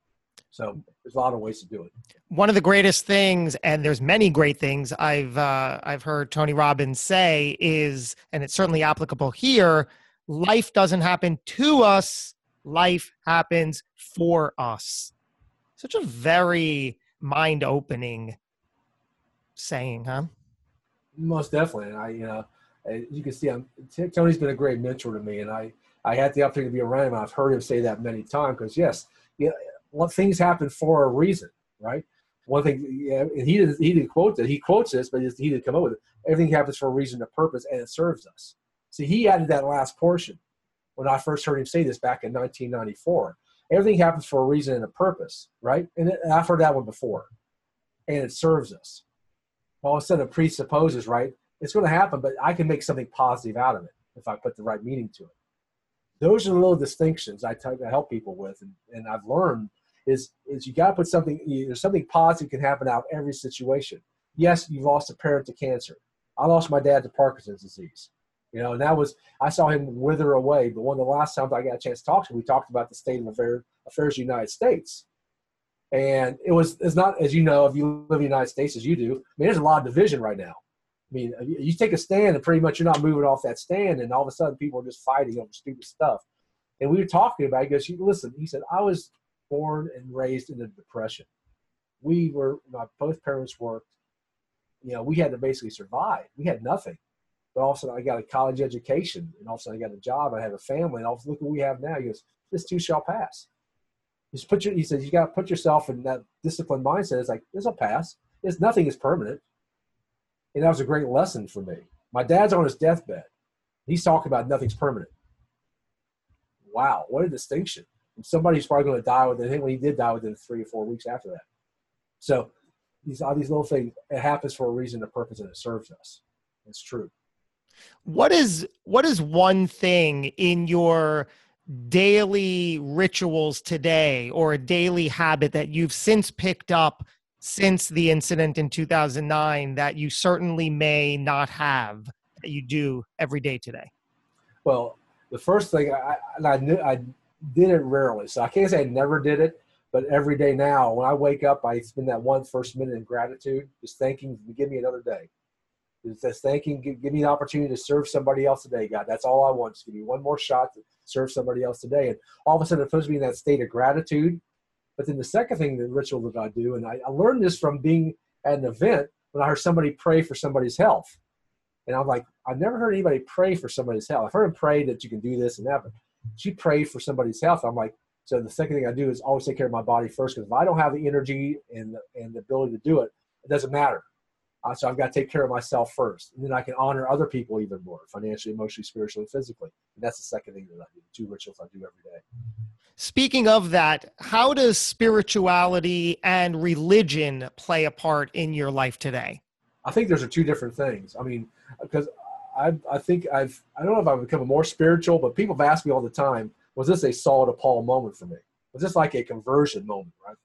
So there's a lot of ways to do it. One of the greatest things, and there's many great things I've uh, I've heard Tony Robbins say is, and it's certainly applicable here, life doesn't happen to us, life happens for us. Such a very mind-opening saying, huh? Most definitely. And I, you know, you can see, I'm, Tony's been a great mentor to me, and I, I had the opportunity to be around him. I've heard him say that many times because, yes, yeah. Well, things happen for a reason, right? one thing, yeah, he didn't, he didn't quote that. He quotes this, but he didn't come up with it. Everything happens for a reason, a purpose, and it serves us. See, he added that last portion when I first heard him say this back in nineteen ninety-four. Everything happens for a reason and a purpose, right? And I've heard that one before. And it serves us. All of a sudden, it presupposes, right? It's going to happen, but I can make something positive out of it if I put the right meaning to it. Those are the little distinctions I, tell, I help people with, and, and I've learned. Is, is you got to put something, you know, something positive can happen out of every situation. Yes, you lost a parent to cancer. I lost my dad to Parkinson's disease. You know, and that was, I saw him wither away, but one of the last times I got a chance to talk to him, we talked about the state of affairs of the United States. And it was, it's not, as you know, if you live in the United States as you do, I mean, there's a lot of division right now. I mean, you take a stand and pretty much you're not moving off that stand, and all of a sudden people are just fighting over stupid stuff. And we were talking about it, he goes, listen, he said, I was born and raised in the Depression. We were, my both parents worked, you know, we had to basically survive. We had nothing. But all of a sudden I got a college education, and all of a sudden I got a job, I had a family, and all of a sudden look what we have now. He goes, this too shall pass. Just put your, he says, you got to put yourself in that disciplined mindset. It's like, this will pass. It's, nothing is permanent. And that was a great lesson for me. My dad's on his deathbed. He's talking about nothing's permanent. Wow, what a distinction. Somebody's probably going to die within, I think when he did die within three or four weeks after that. So these, all these little things, it happens for a reason, a purpose, and it serves us. It's true. What is, what is one thing in your daily rituals today or a daily habit that you've since picked up since the incident in two thousand nine that you certainly may not have that you do every day today? Well, the first thing I, and I knew, I, did it rarely. So I can't say I never did it, but every day now, when I wake up, I spend that one first minute in gratitude, just thanking, give me another day. It's just thanking, give, give me an opportunity to serve somebody else today, God. That's all I want. Just give me one more shot to serve somebody else today. And all of a sudden, it puts me in that state of gratitude. But then the second thing, the ritual that I do, and I, I learned this from being at an event when I heard somebody pray for somebody's health. And I'm like, I've never heard anybody pray for somebody's health. I've heard them pray that you can do this and that, but she prayed for somebody's health. I'm like, so the second thing I do is always take care of my body first, because if I don't have the energy and the, and the ability to do it, it doesn't matter. Uh, so I've got to take care of myself first, and then I can honor other people even more, financially, emotionally, spiritually, physically. And that's the second thing that I do, two rituals I do every day. Speaking of that, how does spirituality and religion play a part in your life today? I think those are two different things. I mean, because I, I think I've, I don't know if I've become more spiritual, but people have asked me all the time, was this a Saul to Paul moment for me? Was this like a conversion moment, right?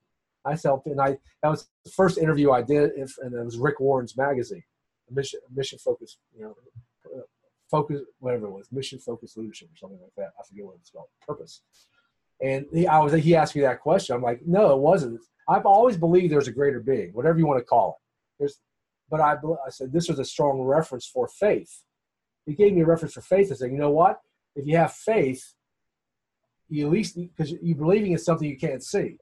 I felt, and I, that was the first interview I did, and it was Rick Warren's magazine, Mission, mission Focused, you know, focus, whatever it was, Mission Focused Leadership or something like that. I forget what it's called, Purpose. And he, I was, he asked me that question. I'm like, no, it wasn't. I've always believed there's a greater being, whatever you want to call it. There's, but I, I said, this was a strong reference for faith. He gave me a reference for faith and said, you know what? If you have faith, you at least, because you're believing in something you can't see.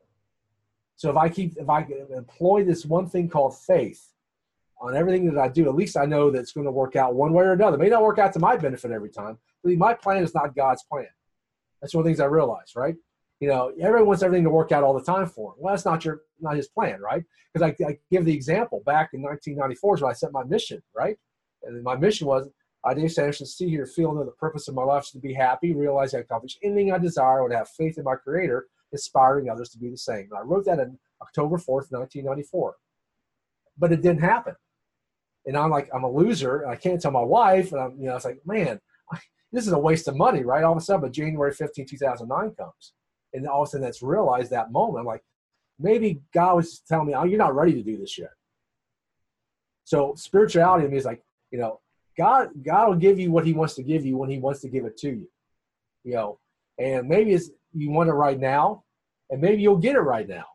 So if I keep, if I employ this one thing called faith on everything that I do, at least I know that it's going to work out one way or another. It may not work out to my benefit every time, but my plan is not God's plan. That's one of the things I realized, right? You know, everyone wants everything to work out all the time for him. Well, that's not your, not his plan, right? Because I, I give the example back in nineteen ninety-four is when I set my mission, right? And my mission was, I, Dave Sanderson, see here, feeling that the purpose of my life is to be happy, realize I accomplish anything I desire, and have faith in my Creator, inspiring others to be the same. And I wrote that on October fourth, nineteen ninety-four. But it didn't happen. And I'm like, I'm a loser, and I can't tell my wife. And I'm, you know, it's like, man, I, this is a waste of money, right? All of a sudden, but January fifteenth, two thousand nine comes. And all of a sudden, that's realized that moment. I'm like, maybe God was telling me, oh, you're not ready to do this yet. So spirituality to me is like, you know, God, God will give you what he wants to give you when he wants to give it to you, you know, and maybe it's, you want it right now, and maybe you'll get it right now.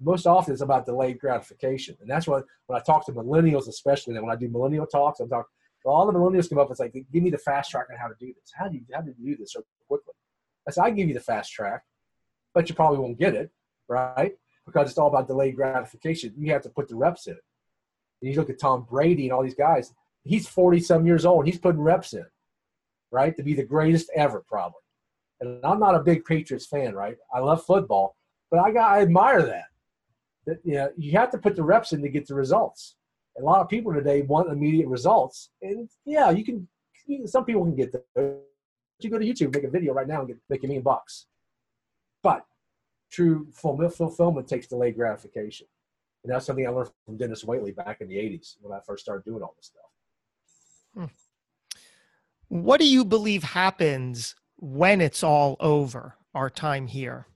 Most often it's about delayed gratification. And that's what, when I talk to millennials, especially, and when I do millennial talks, I'm talking, all the millennials come up, it's like, give me the fast track on how to do this. How do you, how do you do this so quickly? I said, I give you the fast track, but you probably won't get it, right? Because it's all about delayed gratification. You have to put the reps in it. And you look at Tom Brady and all these guys, he's forty-some years old. He's putting reps in, right, to be the greatest ever probably. And I'm not a big Patriots fan, right? I love football, but I got I admire that. that, you know, you have to put the reps in to get the results. And a lot of people today want immediate results. And yeah, you can, you, some people can get those. You go to YouTube, make a video right now and get, make a million bucks. But true fulfillment takes delayed gratification. And that's something I learned from Dennis Waitley back in the eighties when I first started doing all this stuff. Hmm. What do you believe happens when it's all over, our time here?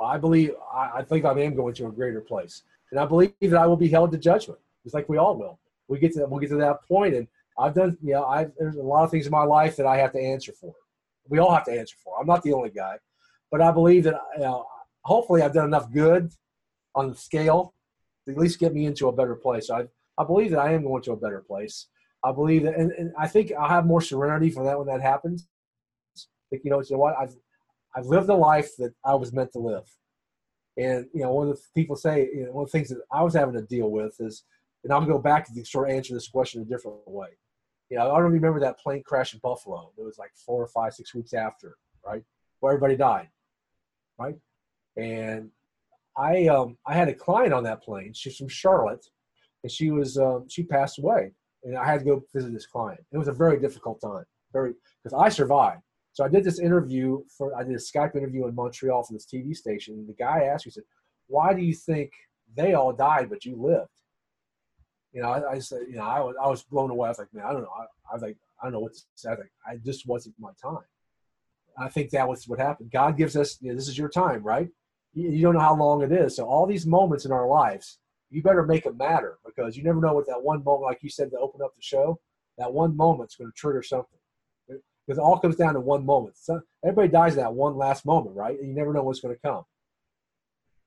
I believe, I think I am going to a greater place. And I believe that I will be held to judgment. It's like we all will. We get to, we'll get to that point. And I've done, you know, I've, there's a lot of things in my life that I have to answer for. We all have to answer for. I'm not the only guy. But I believe that, you know, hopefully I've done enough good on the scale to at least get me into a better place. I, I believe that I am going to a better place. I believe that, and, and I think I'll have more serenity for that when that happens. Like, you know, so what, I've, I've lived a life that I was meant to live. And, you know, one of the people say, you know, one of the things that I was having to deal with is, and I'll go back to the short answer to this question a different way. You know, I don't remember that plane crash in Buffalo. It was like four or five, six weeks after, right? Where everybody died, right? And I, um, I had a client on that plane. She's from Charlotte, and she was, um, she passed away. And I had to go visit this client. It was a very difficult time, very, because I survived. So I did this interview for, I did a Skype interview in Montreal for this T V station. And the guy asked me, he said, why do you think they all died, but you lived? You know, I, I said, you know, I was, I was blown away. I was like, man, I don't know. I, I was like, I don't know what to say. I, like, I just wasn't my time. I think that was what happened. God gives us, you know, this is your time, right? You, you don't know how long it is. So all these moments in our lives, you better make it matter, because you never know what that one moment, like you said, to open up the show, that one moment's going to trigger something. Because it all comes down to one moment. So everybody dies in that one last moment, right? And you never know what's going to come.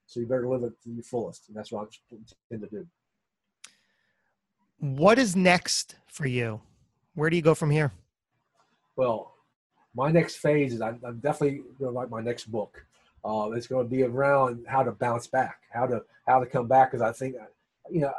So you better live it to your fullest. And that's what I intend to do. What is next for you? Where do you go from here? Well, my next phase is I'm, I'm definitely going to write my next book. Uh, it's going to be around how to bounce back, how to how to come back. Because I think, you know,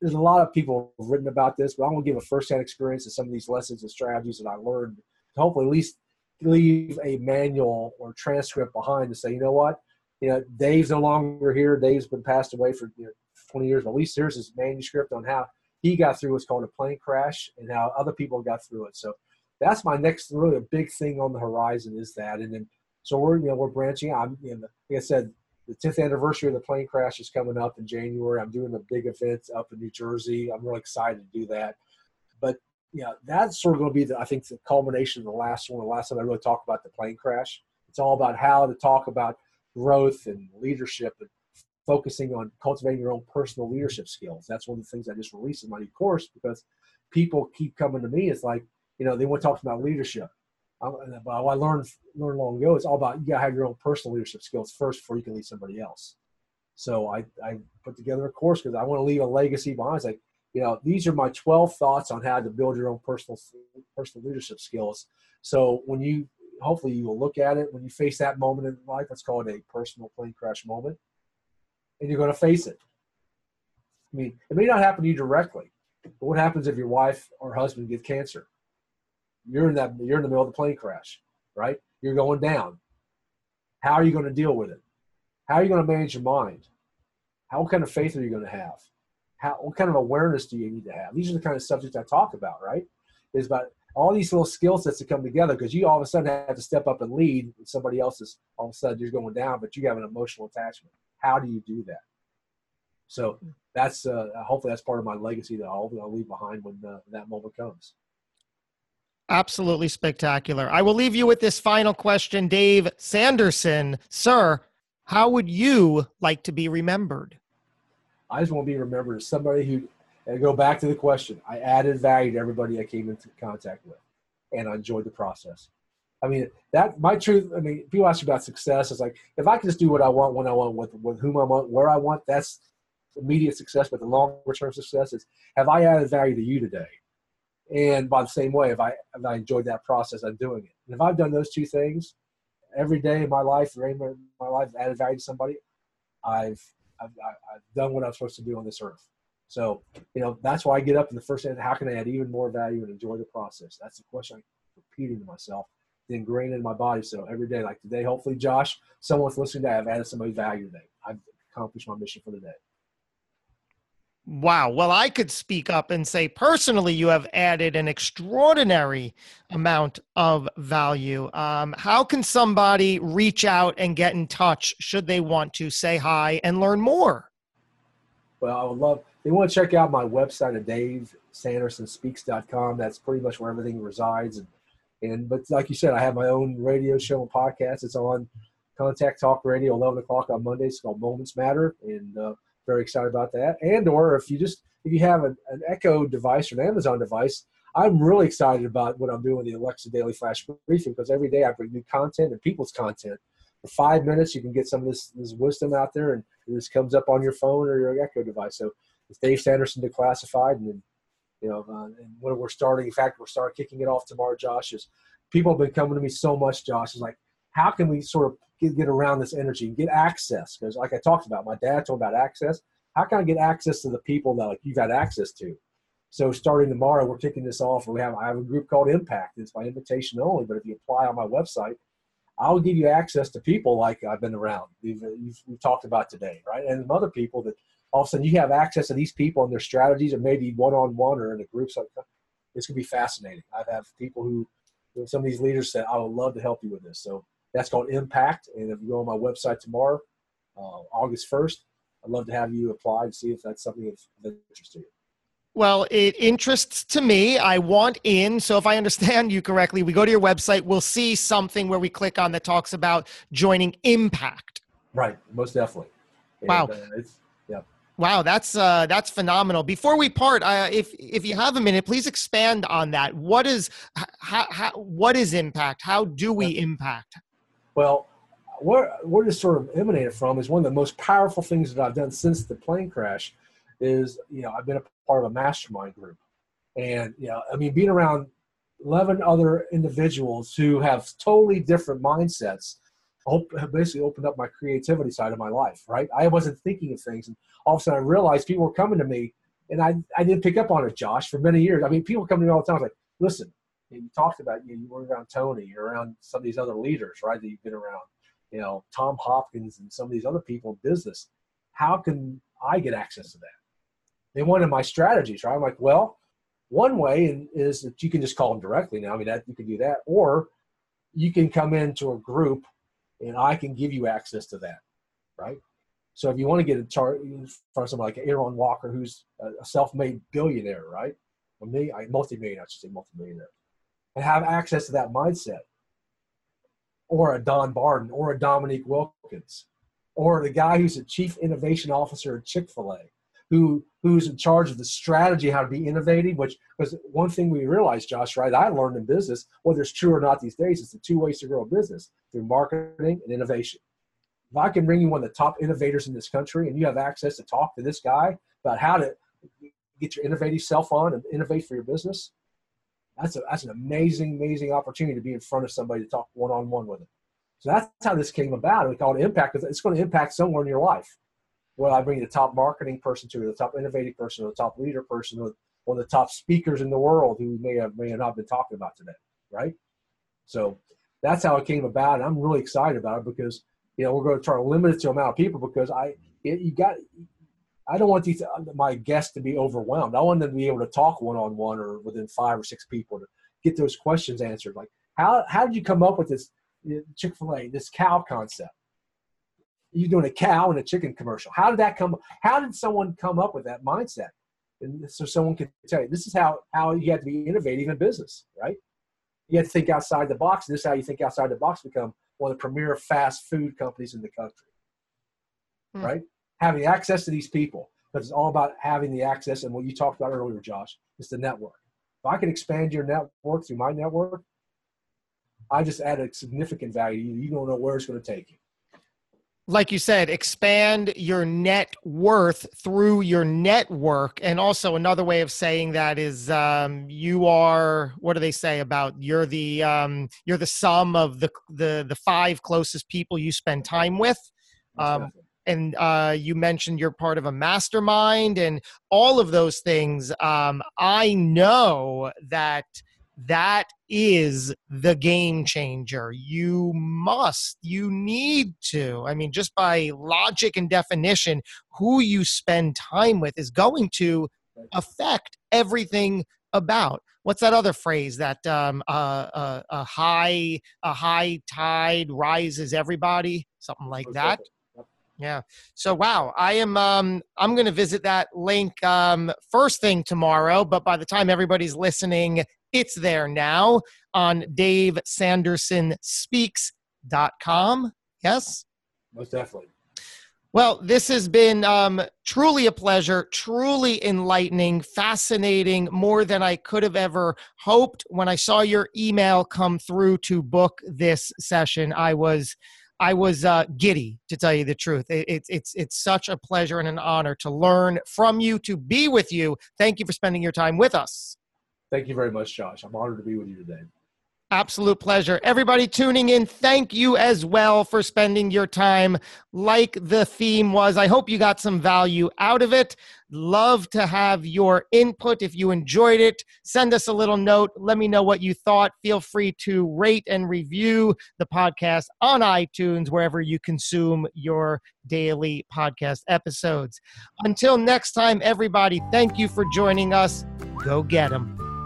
there's a lot of people who've written about this, but I'm going to give a firsthand experience of some of these lessons and strategies that I learned. Hopefully at least leave a manual or transcript behind to say, you know what, you know, Dave's no longer here. Dave's been passed away for, you know, twenty years. But at least here's his manuscript on how he got through what's called a plane crash and how other people got through it. So that's my next really a big thing on the horizon is that. And then so we're, you know, we're branching out. I'm, you know, like I said, the tenth anniversary of the plane crash is coming up in January. I'm doing a big event up in New Jersey. I'm really excited to do that. But yeah, that's sort of going to be, the, I think, the culmination of the last one, the last time I really talked about the plane crash. It's all about how to talk about growth and leadership and focusing on cultivating your own personal leadership skills. That's one of the things I just released in my new course, because people keep coming to me. It's like, you know, they want to talk about leadership. I, but what I learned, learned long ago, it's all about you got to have your own personal leadership skills first before you can lead somebody else. So I, I put together a course because I want to leave a legacy behind. It's like, you know, these are my twelve thoughts on how to build your own personal personal leadership skills. So when you, hopefully you will look at it, when you face that moment in life, let's call it a personal plane crash moment, and you're going to face it. I mean, it may not happen to you directly, but what happens if your wife or husband gets cancer? You're in that, you're in the middle of the plane crash, right? You're going down. How are you going to deal with it? How are you going to manage your mind? How, what kind of faith are you going to have? How, what kind of awareness do you need to have? These are the kind of subjects I talk about, right? It's about all these little skill sets that come together, because you all of a sudden have to step up and lead, and somebody else is all of a sudden you're going down, but you have an emotional attachment. How do you do that? So that's uh, hopefully that's part of my legacy that I'll, I'll leave behind when uh, that moment comes. Absolutely spectacular. I will leave you with this final question. Dave Sanderson, sir, how would you like to be remembered? I just want to be remembered as somebody who, and go back to the question, I added value to everybody I came into contact with, and I enjoyed the process. I mean, that my truth, I mean, people ask you about success. It's like, if I can just do what I want, when I want, with, with whom I want, where I want, that's immediate success. But the longer-term success is, have I added value to you today? And by the same way, if I, if I enjoyed that process, I'm doing it. And if I've done those two things every day in my life, or in my life, added value to somebody, I've I've, I've done what I'm supposed to do on this earth. So, you know, that's why I get up in the first day. How can I add even more value and enjoy the process? That's the question I'm repeating to myself, ingrained in my body. So every day, like today, hopefully, Josh, someone's listening today, I've added somebody value today. I've accomplish my mission for the day. Wow. Well, I could speak up and say personally, you have added an extraordinary amount of value. Um, how can somebody reach out and get in touch should they want to say hi and learn more? Well, I would love, they want to check out my website at dave sanderson speaks dot com. That's pretty much where everything resides. And, and, but like you said, I have my own radio show and podcast. It's on Contact Talk Radio, eleven o'clock on Mondays. It's called Moments Matter. And, uh, very excited about that. And or if you just if you have an, an Echo device or an Amazon device, I'm really excited about what I'm doing with the Alexa Daily Flash Briefing, because every day I bring new content and people's content. For five minutes, you can get some of this, this wisdom out there, and this comes up on your phone or your Echo device. So it's Dave Sanderson Declassified, and then, you know, uh, and when we're starting, in fact, we're starting kicking it off tomorrow. Josh is people have been coming to me so much. Josh is like, how can we sort of get, get around this energy and get access? Because like I talked about, my dad told me about access. How can I get access to the people that like you've had access to? So starting tomorrow, we're kicking this off. And we have, I have a group called Impact. It's by invitation only, but if you apply on my website, I'll give you access to people like I've been around. We've, we've, we've talked about today, right? And other people that all of a sudden you have access to these people and their strategies, or maybe one-on-one or in a group. So it's going to be fascinating. I've had people who, some of these leaders said, I would love to help you with this. So that's called Impact. And if you go on my website tomorrow, uh, August first, I'd love to have you apply and see if that's something that's interesting. Well, it interests to me. I want in. So if I understand you correctly, we go to your website, we'll see something where we click on that talks about joining Impact. Right. Most definitely. And, wow. Uh, it's, yeah. Wow. That's, uh, that's phenomenal. Before we part, uh, if, if you have a minute, please expand on that. What is, how, how, what is Impact? How do we yeah. impact? Well, where, where this sort of emanated from is one of the most powerful things that I've done since the plane crash is, you know, I've been a part of a mastermind group. And, you know, I mean, being around eleven other individuals who have totally different mindsets have basically opened up my creativity side of my life, right? I wasn't thinking of things. And all of a sudden I realized people were coming to me, and I, I didn't pick up on it, Josh, for many years. I mean, people come to me all the time. I was like, listen. And you talked about, you know, you were around Tony, you're around some of these other leaders, right, that you've been around, you know, Tom Hopkins and some of these other people in business. How can I get access to that? They wanted my strategies, right? I'm like, well, one way is that you can just call them directly now. I mean, that, you can do that. Or you can come into a group and I can give you access to that, right? So if you want to get in charge from someone like Aaron Walker, who's a self-made billionaire, right? For me, I multi-millionaire, I should say multi-millionaire. And have access to that mindset, or a Don Barton, or a Dominique Wilkins, or the guy who's a chief innovation officer at Chick-fil-A, who who's in charge of the strategy, how to be innovative, which was one thing we realized, Josh, right? I learned in business, whether it's true or not these days, it's the two ways to grow a business, through marketing and innovation. If I can bring you one of the top innovators in this country, and you have access to talk to this guy about how to get your innovative self on and innovate for your business, That's, a, that's an amazing, amazing opportunity to be in front of somebody to talk one-on-one with them. So that's how this came about. We call it Impact because it's going to impact somewhere in your life. Whether I bring the top marketing person to, or the top innovative person, or the top leader person, or one of the top speakers in the world who may have may have not been talking about today, right? So that's how it came about, and I'm really excited about it because, you know, we're going to try to limit it to the amount of people because I it, you got I don't want these, my guests to be overwhelmed. I want them to be able to talk one-on-one or within five or six people to get those questions answered. Like, how, how did you come up with this Chick-fil-A, this cow concept? You're doing a cow and a chicken commercial. How did that come? How did someone come up with that mindset? And so someone can tell you, this is how, how you have to be innovative in business, right? You have to think outside the box. This is how you think outside the box, become one of the premier fast food companies in the country, mm. right? Having access to these people, because it's all about having the access. And what you talked about earlier, Josh, is the network. If I can expand your network through my network, I just add a significant value to you. You don't know where it's going to take you. Like you said, expand your net worth through your network. And also another way of saying that is um, you are, what do they say about you're the, um, you're the sum of the, the, the five closest people you spend time with. Um, And uh, you mentioned you're part of a mastermind and all of those things. Um, I know that That is the game changer. You must, you need to. I mean, just by logic and definition, who you spend time with is going to affect everything about. What's that other phrase that um, uh, uh, a high a high tide rises everybody? Something like that. Yeah. So, wow, I am, um, I'm going to visit that link um, first thing tomorrow, but by the time everybody's listening, it's there now on dave sanderson speaks dot com. Yes? Most definitely. Well, this has been um, truly a pleasure, truly enlightening, fascinating, more than I could have ever hoped. When I saw your email come through to book this session, I was I was uh, giddy, to tell you the truth. It, it, it's, it's such a pleasure and an honor to learn from you, to be with you. Thank you for spending your time with us. Thank you very much, Josh. I'm honored to be with you today. Absolute pleasure. Everybody tuning in, thank you as well for spending your time. Like the theme was, I hope you got some value out of it. Love to have your input. If you enjoyed it, send us a little note. Let me know what you thought. Feel free to rate and review the podcast on iTunes, wherever you consume your daily podcast episodes. Until next time, everybody, thank you for joining us. Go get 'em.